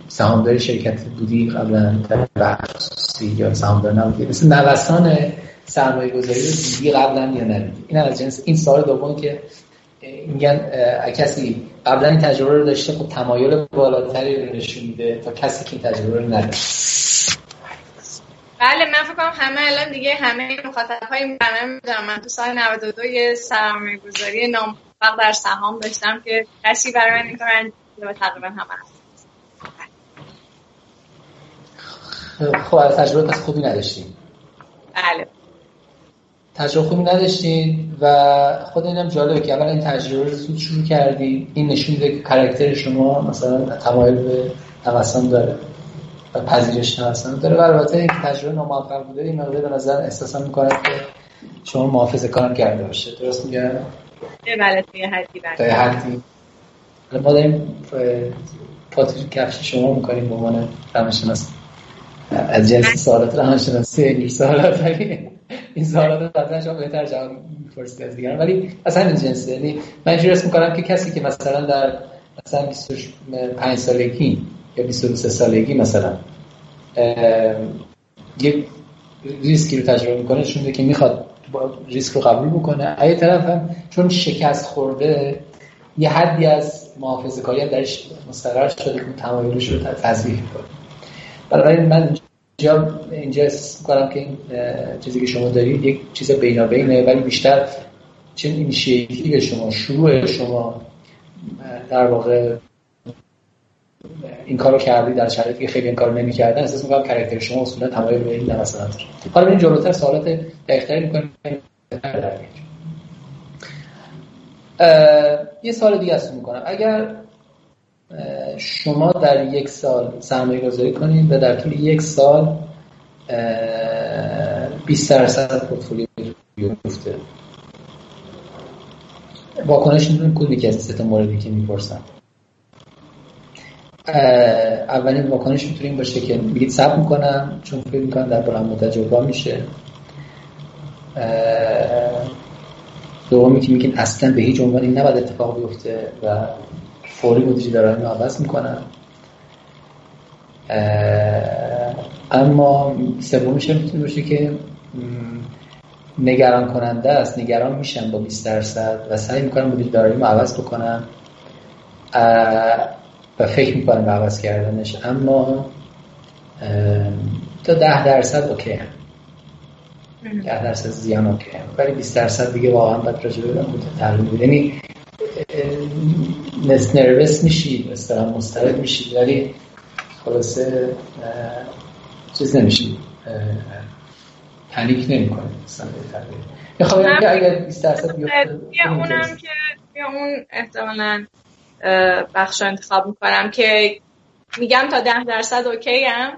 سهامدار شرکت بودی، قبلا در خصوصی یا سهامدار نبودی، مثل نوسان سرمایه گذاری رو دیدی قبلا یا ندیدی. این از جنس این سوال دوم که میگن کسی قبلا این تجربه رو داشته، خب تمایل بالاتری رو نشون میده تا کسی که این تجربه رو نداشته. بله، من فکر کنم همه الان دیگه همه مخاطب‌های برنامه میدونم. من تو سال نود و دو یه سرمایه‌گذاری ناموفق در سهام داشتم که کسی برای من این کار انجام داد، تقریبا همه هستم. خب تجربه پس خوبی نداشتیم. بله، تجربه خوبی نداشتین و خود اینم جالبه که اولا این تجربه رو زود شروع کردی. این نشون میده که کاراکتر شما مثلا تمایل به نوسان داره و پذیرش نوسان داره. و البته این تجربه ناموفق بوده این مقدار به نظر احساسم میکنه که شما محافظه کارم کرده باشه. درست میگم؟ بله، توی حدی بله. توی حدی. ما داریم پاتوری کفش شما میکنیم به عنوان روانشناس. از جنس سوالات روانشناسی این سوالات هایی این سوالات رو قطعا شما بهتر جواب می‌فرستید از دیگران، ولی از همین جنسه. یعنی من اینجوری اسم می‌کنم که کسی که مثلا در مثلا بیست و پنج سالگی یا بیست و سه سالگی مثلا یک ریسکی رو تجربه می‌کنه، نشون میده که می‌خواد ریسک رو قبول بکنه. از طرف هم چون شکست خورده یه حدی از محافظه‌کاری درش مستقر شده که تمایلش رو تضعیف کنه. بنابراین من اینجا اینجا اساس می‌کنم که این چیزی که شما دارید یک چیز بینابینه، ولی بیشتر چون این شکلی به شما شروع شما در واقع این کارو کردی در شرایطی که خیلی این کارو نمی‌کردن، اساس می‌کنم کاراکتر شما اصولا تمایل به این نوسانات داره. حالا بریم جلوتر سوالات دقیق‌تری می‌کنیم. یه سوال دیگه ازتون می‌کنم. اگر شما در یک سال سرمایه گذاری کنید و در طول یک سال بیست درصد پورتفولیو بیفته، واکنش میدونید کدومی که از سه تا موردی که میپرسن؟ اولین واکنش میتونه این باشه که میگید صبر میکنم چون فکر میکنم در بلند مدت جبران میشه. دومی که میگید اصلا به هیچ عنوان این نباید اتفاق بیفته و فوری بودجه دارن عوض میکنن. اما سومیش میتونه باشه که نگران کننده است، نگران میشن با بیست درصد و سعی میکنن بودجه داریم عوض بکنن و فکر میکنن به عوض کردنش، اما تا ده درصد اوکی هم، ده درصد زیان اوکی هم، ولی بیست درصد دیگه واقعا باید راجع بدم بوده تعلیم بوده. یعنی نس نروس میشید، مثلا مسترد میشید، ولی خلاصه چیز نمیشید، پنیک نمی کنید. میخوام بگم که اگر بیست درصد بیفته اونم که بیا اون احتمالاً بخش رو انتخاب میکنم که میگم تا ده درصد اوکی هم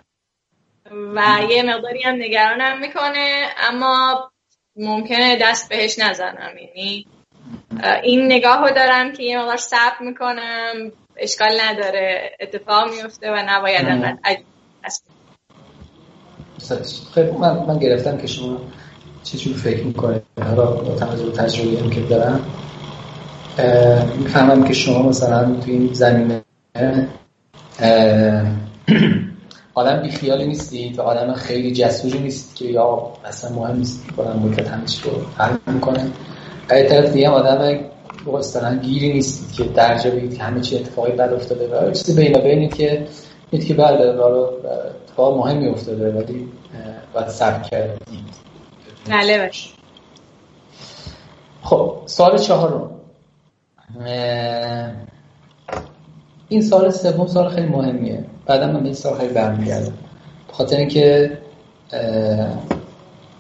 و یه مقداری هم نگرانم میکنه اما ممکنه دست بهش نزنم. یعنی این نگاهو دارم که یه مقدار صبر میکنم، اشکال نداره، اتفاق میفته و نباید انقدر عجیب است. خب من من گرفتم که شما چه جور فکر میکنید. حالا با توجه به تجربه‌ای که دارم میفهمم که شما مثلا تو این زمینه آدم بیخیالی نیستید و آدم خیلی جسوری نیستید که یا مثلا مهم نیست بودن مدت همش رو حل میکنه. از طرف دیگه آدم اصلا گیری نیست که درجه بگید که همه چی اتفاقی بد افتاده و چیزی بینابینید که میگید که بله والا اتفاق مهمی افتاده ولی باید صبر کردید. بله باشه. خب سوال چهارم. این سوال سوم سوال خیلی مهمیه. بعدا من به این سوال خیلی برمیگردم. بخاطر اینکه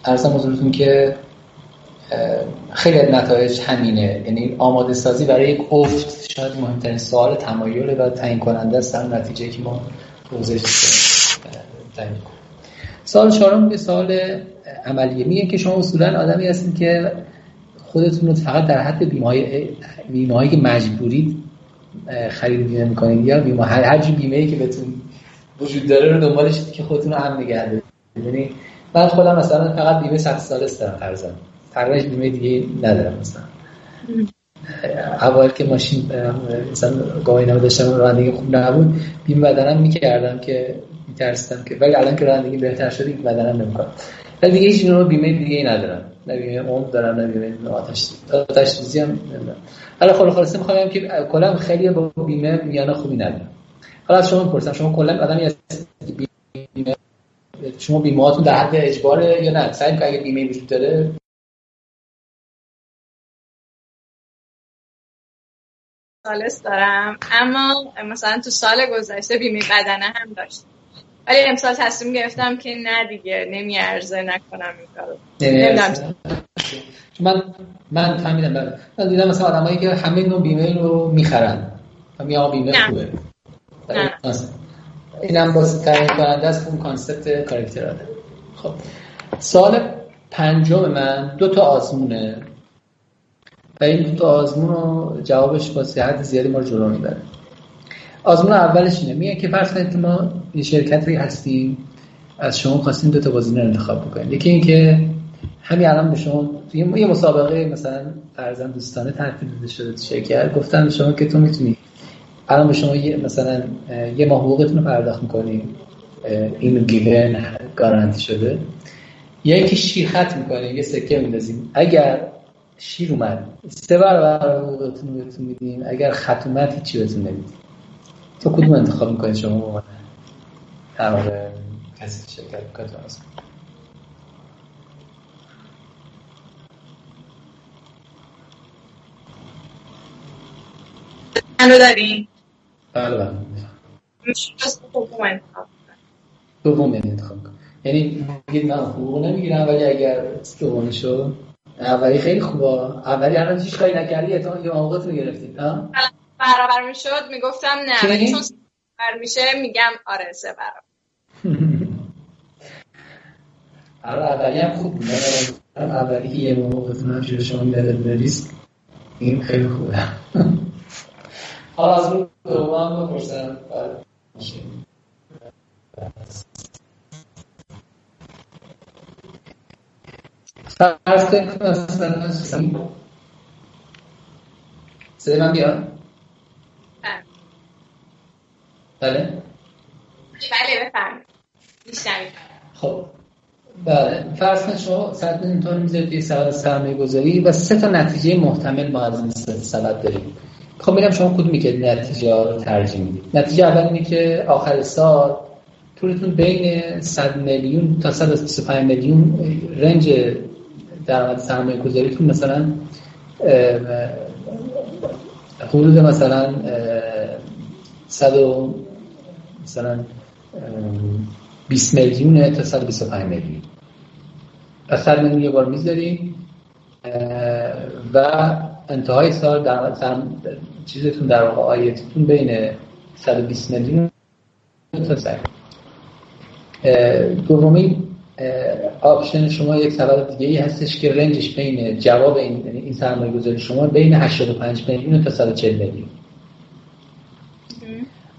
عرضم حضورتون که خیلی نتایج همینه. یعنی آماده سازی برای یک افت شاید مهمترین سوال تمایله و تعیین کننده است در نتیجه که ما روزش تعیین کنیم. سوال چهارم به سوال عملیه. میگه که شما اصولا آدمی هستید که خودتون رو فقط در حد بیمه‌هایی که مجبورید خرید بیمه می‌کنید یا بیمه هر چی بیمه‌ای که بهتون وجود داره رو دنبالش که خودتون رو امن نگه دارید. یعنی من خودم مثلا فقط بیمه صد ساله دارم، قرض تقریبا بیمه دیگه ندارم مثلا. اول که ماشین مثلا گاهی نمیداشتم رانندگی خوب نبود، بیم بدنم میکردم که میترسیدم که، ولی الان که رانندگی بهتر شده این بدنم نمیکنم. ولی دیگه هیچ نوع بیمه دیگه ای ندارم، نه بیمه عمر دارم نه بیمه آتش آتش سوزی هم ندارم. حالا خلاصه میخوام که کلا خیلی با بیمه میانه خوبی ندارم. حالا از شما میپرسم، شما کلا آدمی هستید بیمه، شما بیمه‌هاتون در حد اجباره یا نه؟ سعی می‌کنید اگه بیمه وجود داره خالص دارم، اما مثلا تو سال گذشته بیمه بدنه هم داشتم، ولی امسال تصمیم گرفتم که نه دیگه نمیارزه نکنم این کارو. نمیدونم من من فهمیدم، من دیدم مثلا آدمایی که همه نوع بیمه رو میخرن، همین بیمه خوبه. نه. اینم باز تعیین کننده است اون کانسپت کاراکتراله. خب سال پنجم من دو تا آزمونه و این دو تا آزمون رو جوابش با صحت زیادی ما رو جلو میبره. آزمون اولش اینه، میگه که فرض کنید ما یه شرکتی هستیم، از شما خواستیم دو تا گزینه انتخاب بکنید. یکی اینکه همین الان به شما یه مسابقه مثلا فرضاً دوستانه ترتیب داده شده تو شرکت، گفتن به شما که تو میتونی الان به شما یه مثلا یه ماه حقوقتون رو پرداخت میکنیم، این گیون گارانتی شده، یا اینکه شیر خط میکنیم یه سکه میندازیم، اگر شیر اومد سه برابر حقوقتون رو بهتون میدیم، اگر خط اومد هیچی بهتون نمیدیم. تو کدوم انتخاب میکنید شما؟ با همه کسی شکل میکنید آزم من رو داریم؟ بله بله میشه بس حقوق انتخاب کنم. حقوق انتخاب کنم یعنی میگید من حقوق نمیگیرم، ولی اگر دوبانه شد اولی خیلی خوبه، اولی الان هیچ کاری نکردی اتا یه حقوقت رو گرفتید. برابر میشد میگفتم نه، ولی چون برابر میشه میگم آره سه برابر. آره اولی هم خوب بود، اولی یه حقوقت رو جور شما میدارید، این خیلی خوبه. حالا از رو دوام بپرسن فرض کنیم که مثلا صدای من بیاد؟ بله؟ بله بفرمایید میشنوید. خب بله فرض کنید شما سبد اینطور میذارید یه سبد سرمایه گذاری و سه تا نتیجه محتمل با از این سبد دارید. خب میرم شما کدوم میگید نتیجه رو ترجیح میدید؟ نتیجه اول اینه که آخر سال پولتون بین صد میلیون تا صد و بیست و پنج میلیون رنج درآمد سرمایه گذاریتون مثلا حدود مثلا صد مثلا بیست میلیون تا صد و بیست و پنج میلیون از صد میلیون یه بار میذارید و انتهای سال در چیزتون در واقع آیتتون بین صد و بیست میلیون تا صد. دومی آپشن شما یک سبد دیگه ای هستش که رنجش بین جواب این این سرمایه گذاری شما بین هشتاد و پنج میلیون تا صد و چهل میلیون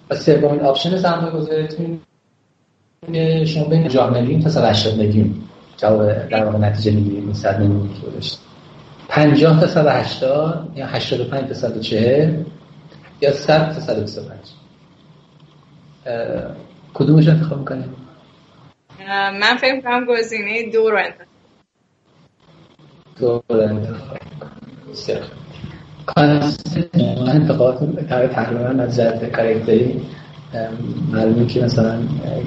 و سومین آپشن سرمایه گذاریتون شما بین پنجاه میلیون تا صد و هشتاد میلیون جواب در واقع نتیجه میگیرید صد میلیون گذاشت. پنجاه تا صد و هشتاد یا هشتاد و پنج تا صد و چهل یا صد تا صد و بیست و پنج کدومش انتخاب میکنیم؟ من فکر میکنم گزینه دو رو انتخاب دو رو انتخاب کنم. کانسپت انتخاباتون تقریبا از جهت کاراکتری معلومه که مثلا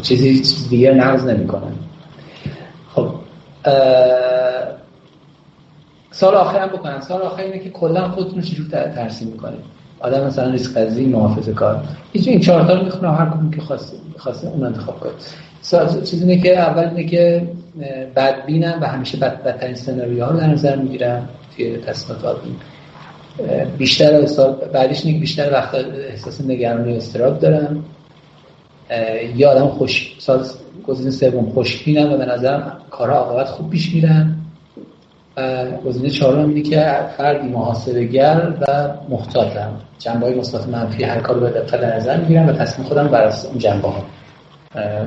چیزی دیگه نقض نمیکنن. خب سال آخر هم بکنن. سال آخر اینه که کلا خودتون رو چجور ترسیم میکنه آدم، مثلا ریسک پذیری، محافظه کار، هیچ این چهار تا رو میخونه هر کدوم که خواسته خواسته اون انتخاب کنه. سال چیزی اینه که اول اینه که بدبینم و همیشه بد بدترین سناریوها رو در نظر میگیرم توی تصمیمات آدمی. بیشتر از سال بعدش اینه که بیشتر وقتا احساس نگرانی و اضطراب دارم یا آدم خوش سال گزینه سوم خوشبینم و به نظرم کارها عاقبت خوب پیش میرن. گزینه چهارم اینه که فردی محاسبه‌گر و محتاطم، جنبه‌های مثبت منفی هر کاری رو به دقت در نظر میگیرم و تصمیم خودم بر اساس اون جنبه‌ها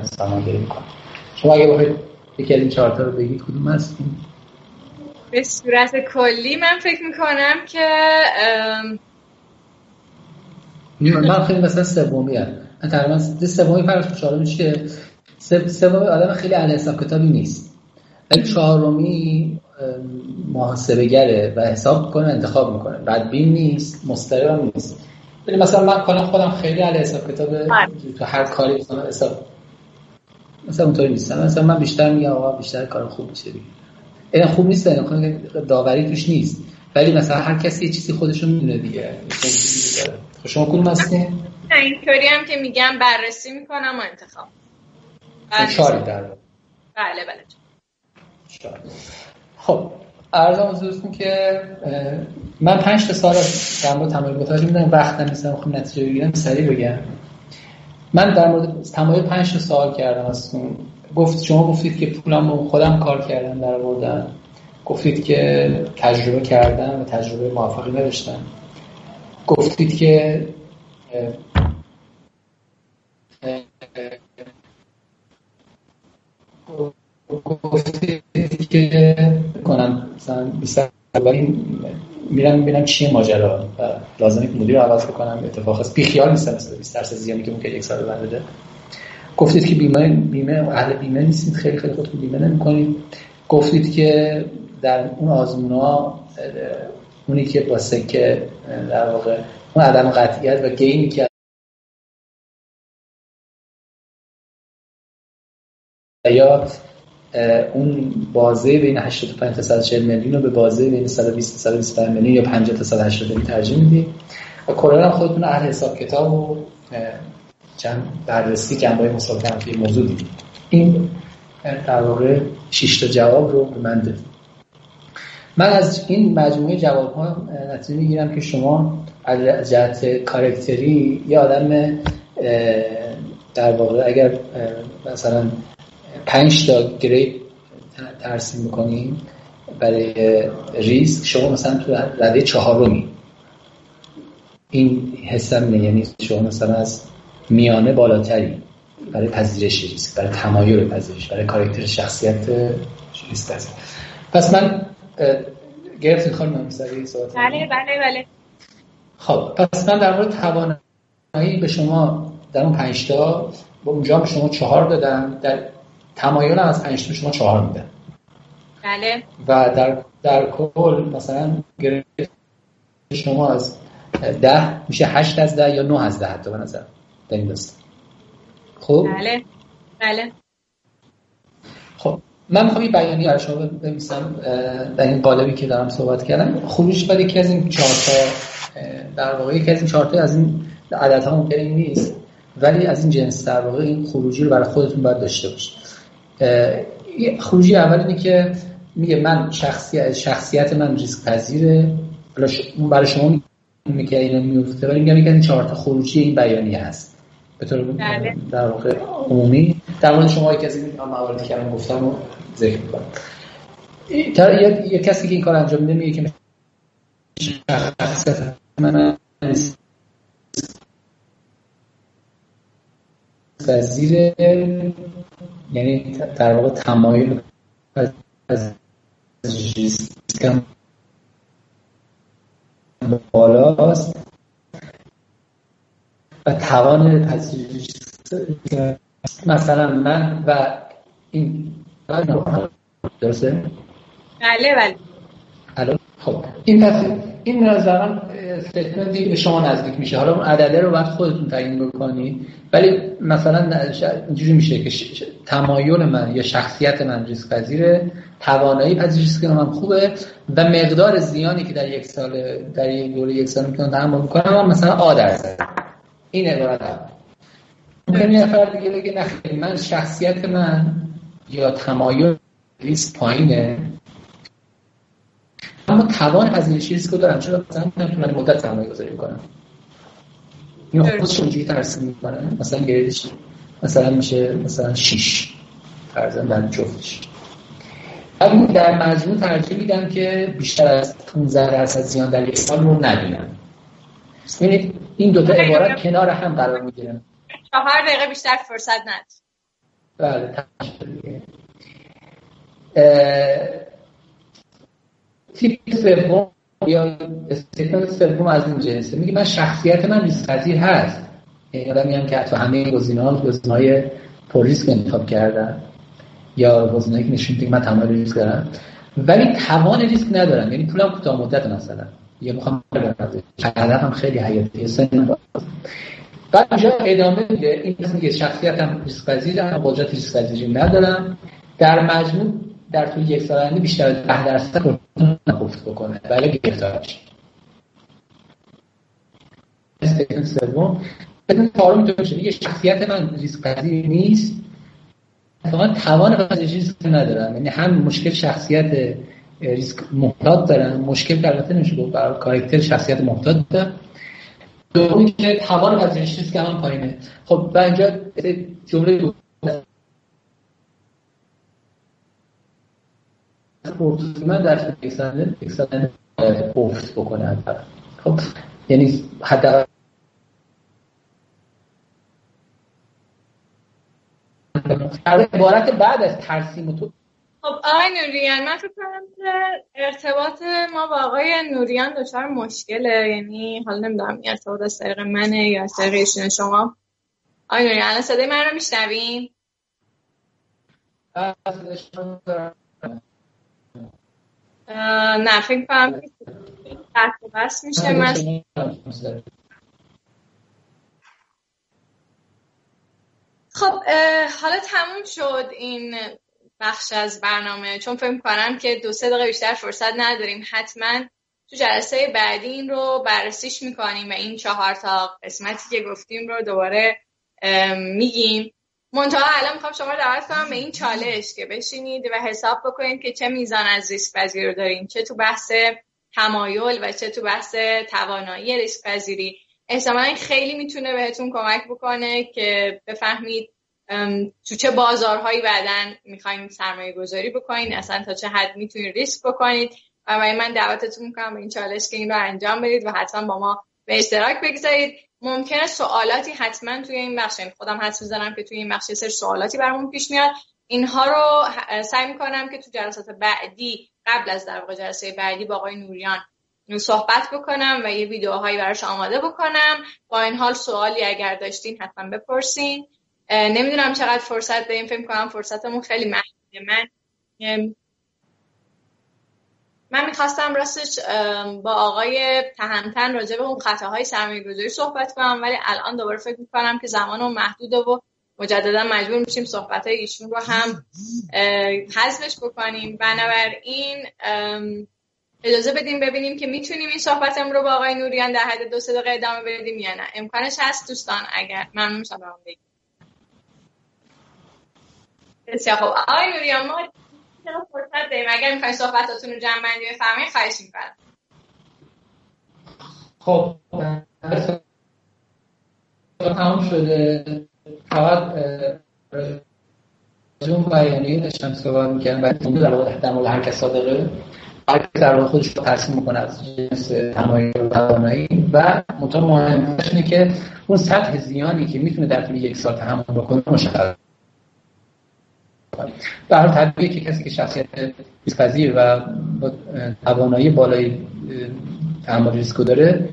ساماندهی میکنم. شما اگه بخواید یکی از این چهار تا رو بگید کدوم هستین؟ به صورت کلی من فکر میکنم که من خیلی مثلا سومی هست تقریبا سومی پرست چهارمی چیه سومی آدم خیلی اهل حساب کتابی نیست، ولی چهارمی محاسبه گره و حساب کنه، انتخاب میکنه، بدبین نیست، مستقیم هم نیست. ولی مثلا من کلا خودم خیلی اهل حساب کتابه، تو هر کاری مثلا حساب مثلا اونطوری نیستم. مثلا من بیشتر میگم آقا بیشتر کار خوب میشه دیگه. این خوب نیست، این داوری توش نیست، ولی مثلا هر کسی یه چیزی خودشون میدونه دیگه. شما کدوم هستین؟ نه اینطوری هم که میگم بررسی میکنم و انتخاب. چهار در واقع. بله بله. چهار. خب عرضم حضورتون که من پنج تا سال در مورد تمایل به تاجی میدونم، وقت نمیسم بخوام نتیجه بگیرم، سریع بگم. من در مورد تمایل پنج تا سوال کردم ازتون. گفت شما گفتید که پولمو خودم کار کردم در آوردم، گفتید که تجربه کردم و تجربه موفقی نداشتم، گفتید که گفتید که کنم مثلا بیست اولین میرم میبینم چیه ماجرا و لازمه که مدیر رو عوض بکنم. اتفاق خاص بی خیال نیستم مثلا بیست درصد زیانی که ممکنه یک سال بعد بده. گفتید که بیمه بیمه اهل بیمه نیستید، خیلی خیلی خودتون بیمه نمی‌کنید. گفتید که در اون آزمون‌ها اونی که واسه که در واقع اون عدم قطعیت و گینی که یا اون بازه بین هشتاد و پنج تا صد و چهل میلیون رو به بازه بین صد و بیست تا صد و بیست و پنج میلیون یا پنجاه تا صد و هشتاد میلیون ترجیح میدید. و کلا هم خودتون اهل حساب کتاب و چند بررسی جنبه‌های مسابقه منفی موضوع دیدید. این در واقع شش تا جواب رو به من دادید. من از این مجموعه جواب‌ها نتیجه می‌گیرم که شما از جهت کاراکتری یه آدم در واقع اگر مثلا پنج تا گرید ترسیم بکنیم برای ریسک، شما مثلا تو رده چهارمی. این حسم نه، یعنی شما مثلا از میانه بالاتری برای پذیرش ریسک، برای تمایل پذیرش، برای کاراکتر شخصیت ریسک است. پس من گرفتید خانم موسوی صحبت؟ بله بله بله. خب پس من در مورد توانایی به شما در اون پنج تا و اونجا به شما چهار دادم، در تمایل از پنج تا شما چهار میدن. بله. و در در کل مثلا گرید شما از ده میشه هشت از ده یا نه از ده حتی به نظر در این دسته. خب بله بله. خب من میخوام یه بیانیه برای شما بنویسم در این قالبی که دارم صحبت کردم. خروجش برای یکی از این چهار تا در واقع یکی از این چهار تا از این عددها ممکن نیست، ولی از این جنس در واقع این خروجی رو برای خودتون باید داشته باشید. خروجی اول اینه که میگه من شخصیت شخصیت من ریسک پذیره. اون برای شما میگه اینو میفته، ولی میگم این چهار تا خروجی این بیانیه هست به طور در واقع عمومی. در مورد شما یکی از این مواردی که من گفتم رو ذکر می‌کنم. یک کسی که این کار انجام نمیده میگه که شخصیت من ریسک وزیر، یعنی در واقع تمایل از ریسکم بالاست و توان پذیرش. مثلا من و این درسته؟ بله بله. الان خب این تفسیر این نظرم استیتمنتی به شما نزدیک میشه. حالا اون عدده رو بعد خودتون تعیین بکنید، ولی مثلا اینجوری میشه که ش... تمایل من یا شخصیت من ریسک پذیره، توانایی پذیرش ریسک من خوبه و مقدار زیانی که در یک سال در یک دوره یک سال میتونم تحمل کنم مثلا آ درصد. این عبارت ممکنه یه نفر دیگه بگه نه خیلی من شخصیت من یا تمایل ریسک پایینه اما توان پذیرش ریسک رو دارم، چرا مثلا نمیتونم مدت سرمایه گذاری بکنم. اینو خودش اینجوری ترسیم میکنه. مثلا گریدش مثلا میشه مثلا شش فرضاً در جفتش. اما در مجموع ترجیح میدم که بیشتر از پانزده درصد زیان در یک سال رو نبینم. یعنی این دو تا عبارت کنار هم قرار میگیرن. چهار دقیقه بیشتر فرصت ندارم. بله تشکر. تیپ سوم یا استیتمنت سوم از این جنسه، میگه من شخصیت من ریسک پذیر هست، یعنی آدمی هم که حتی همه گزینه‌ها گزینه‌های پر ریسک انتخاب کردن یا گزینه‌ای که نشون میده من تمام ریسک دارم ولی توان ریسک ندارم، یعنی پولم کوتاه مدت مثلا یا میخوام بردارم، هدفم خیلی حیاتی سن. بعد اونجا ادامه میده این میگه شخصیتم ریسک پذیرم، قدرت ریسک پذیری ندارم، در مجموع در طول یک سال آینده بیشتر از ده درصد پولتون نفت بکنه ولی گرفتار بشه. استیتمنت سوم بدون چهارم میتونه میگه شخصیت من ریسک پذیر نیست، واقعا توان پذیرش ریسک ندارم، یعنی هم مشکل شخصیت ریسک محتاط دارم، مشکل البته نمیشه گفت برای کاراکتر شخصیت محتاط دارم، دومی که توان پذیرش ریسک هم پایینه. خب و اینجا جمله پورتفوی من در یک سال یک سال افت بکنه، خب یعنی حتی عبارت بعد از ترسیم تو. خب آقای نوریان من فکر کنم که ارتباط ما با آقای نوریان دچار مشکله، یعنی حالا نمیدونم این ارتباط از طریق منه یا از طریق شما. آقای نوریان الان صدای من رو میشنوین؟ نه فکر کنم قطع و بست میشه. من خب حالا تموم شد این بخش از برنامه، چون فکر کنم که دو سه دقیقه بیشتر فرصت نداریم، حتما تو جلسه بعدی این رو بررسیش میکنیم و این چهار تا قسمتی که گفتیم رو دوباره میگیم. منطقه الان میخوام شما رو دعوت کنم به این چالش که بشینید و حساب بکنید که چه میزان از ریسک پذیری رو دارین، چه تو بحث تمایل و چه تو بحث توانایی ریسک پذیری. احتمالاً خیلی میتونه بهتون کمک بکنه که بفهمید تو چه بازارهایی بعداً میخواین سرمایه گذاری بکنین، اصلا تا چه حد میتونین ریسک بکنید. و من دعوتتون میکنم به این چالش که این رو انجام بدید و حتما با ما به اشتراک بگذارید. ممکنه سوالاتی حتما توی این بخش، خودم حدس می‌زنم که توی این بخش سر سوالاتی برامون پیش میاد، اینها رو سعی می‌کنم که تو جلسات بعدی قبل از در واقع جلسه بعدی با آقای نوریان صحبت بکنم و یه ویدیوهایی براش آماده بکنم. با این حال سوالی اگر داشتین حتما بپرسین. نمیدونم چقدر فرصت داریم، فکر می‌کنم فرصتمون خیلی محدوده. من من میخواستم راستش با آقای تهمتن راجع به اون خطاهای سرمایه‌گذاری صحبت کنم، ولی الان دوباره فکر میکنم که زمانم محدوده و مجددا مجبور میشیم صحبتهای ایشون رو هم حذفش بکنیم. بنابراین اجازه بدیم ببینیم که میتونیم این صحبتمون رو با آقای نوریان در حد دو سه دقیقه ادامه بدیم یا نه. امکانش هست دوستان؟ اگر ممنون میشم برام بگید. بسیار خوب آقای نوریان ما چرا فرصت داریم، اگر میخوایی صحبتاتون رو جمع بندی بفرمایید خواهش میکنم. خب تمام شده. فقط جون بیانیه داشتم صحبت میکنم و این در واقع احتمال هر کس صادقه، هر کس در واقع خودش رو تصمیم میکنه از جنس تمایل و توانایی و منطقه مهمش اینه که اون سطح زیانی که میتونه در طول یک سال تحمل بکنه مشخص. به هر حال طبیعیه که کسی که شخصیت ریسک پذیر و با توانایی بالای تحمل ریسک داره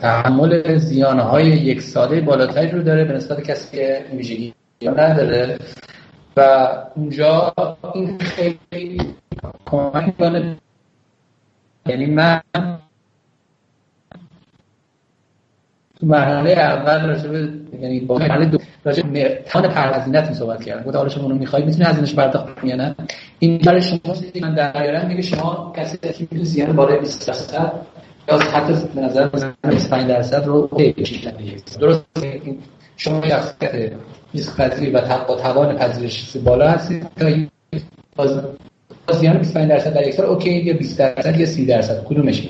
تحمل زیانهای یک ساله بالاتری رو داره به نسبت کسی که ویژگی نداره و اونجا این خیلی کمک می‌کنه. یعنی من تو مرحله اول راجع به یعنی با مرحله دو راجع به توان پردازیدنتون صحبت کردم، گفتم حالا شما رو می‌خواید می‌تونید هزینه‌اش پرداخت کنید یا نه. این برای شماست که من در میارم، میگه شما کسی که میتونه زیان بالای بیست درصد یا حتی به نظر بیست و پنج درصد رو بکشید درسته، شما شخصیت ریسک پذیری و توان پذیرش بالا هستید تا زیان بیست و پنج درصد در یک سال اوکی، یا بیست درصد یا سی درصد کدومش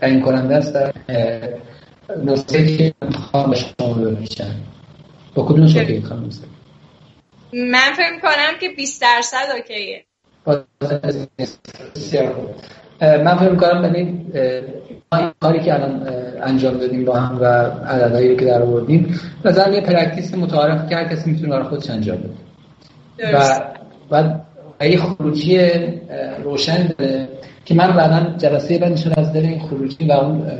تعیین کننده است در نسخه که میخوام شما رو بمیشن با کدوم شکلی میخوام نسخه؟ من فکر میکنم که بیست درصد اوکیه. من فکر میکنم به این کاری که الان انجام دادیم با هم و عددهایی که در آوردیم مثلا یه پرکتیس متعارف که هر کسی میتونه برای خودش انجام بده و بعد یه خروجی روشن داره که من بعداً جلسه بعدشون از دل این خروجی و اون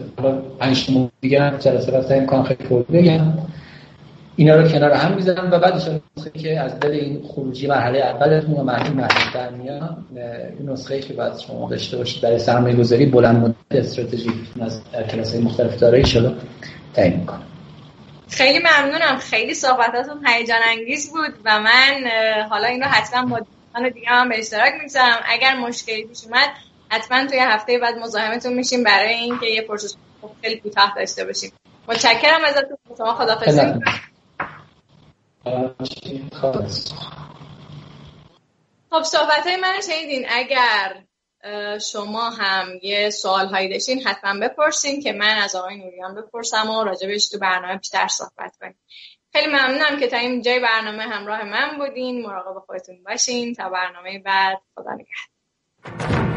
پنج مورد دیگه هم جلسه بعد سعی می‌کنم خیلی پر بگم، اینا رو کنار هم می‌ذارم و بعدش نسخه که از دل این خروجی مرحله اولتون و مرحله بعدتر میاد، این نسخه که بعد شما داشته باشید برای سرمایه‌گذاری بلند مدت استراتژی از کلاس‌های مختلف دارایی شده تعیین می‌کنه. خیلی ممنونم، خیلی صحبتاتون هیجان انگیز بود و من حالا اینو حتما با دوستان دیگه هم به اشتراک می‌ذارم. اگر مشکلی پیش اومد حتما توی هفته بعد مزاحمتون میشیم برای اینکه یه پروسه خیلی کوتاه داشته باشیم. متشکرم ازتون، شما خداحافظی می‌کنم. خب صحبتای منو شنیدین، اگر شما هم یه سوال هایی داشتین حتما بپرسین که من از آقای نوریان بپرسم و راجبش تو برنامه بیشتر صحبت کنیم. خیلی ممنونم که تا این جای برنامه همراه من بودین. مراقب خودتون باشین تا برنامه بعد. خدا نگهدار.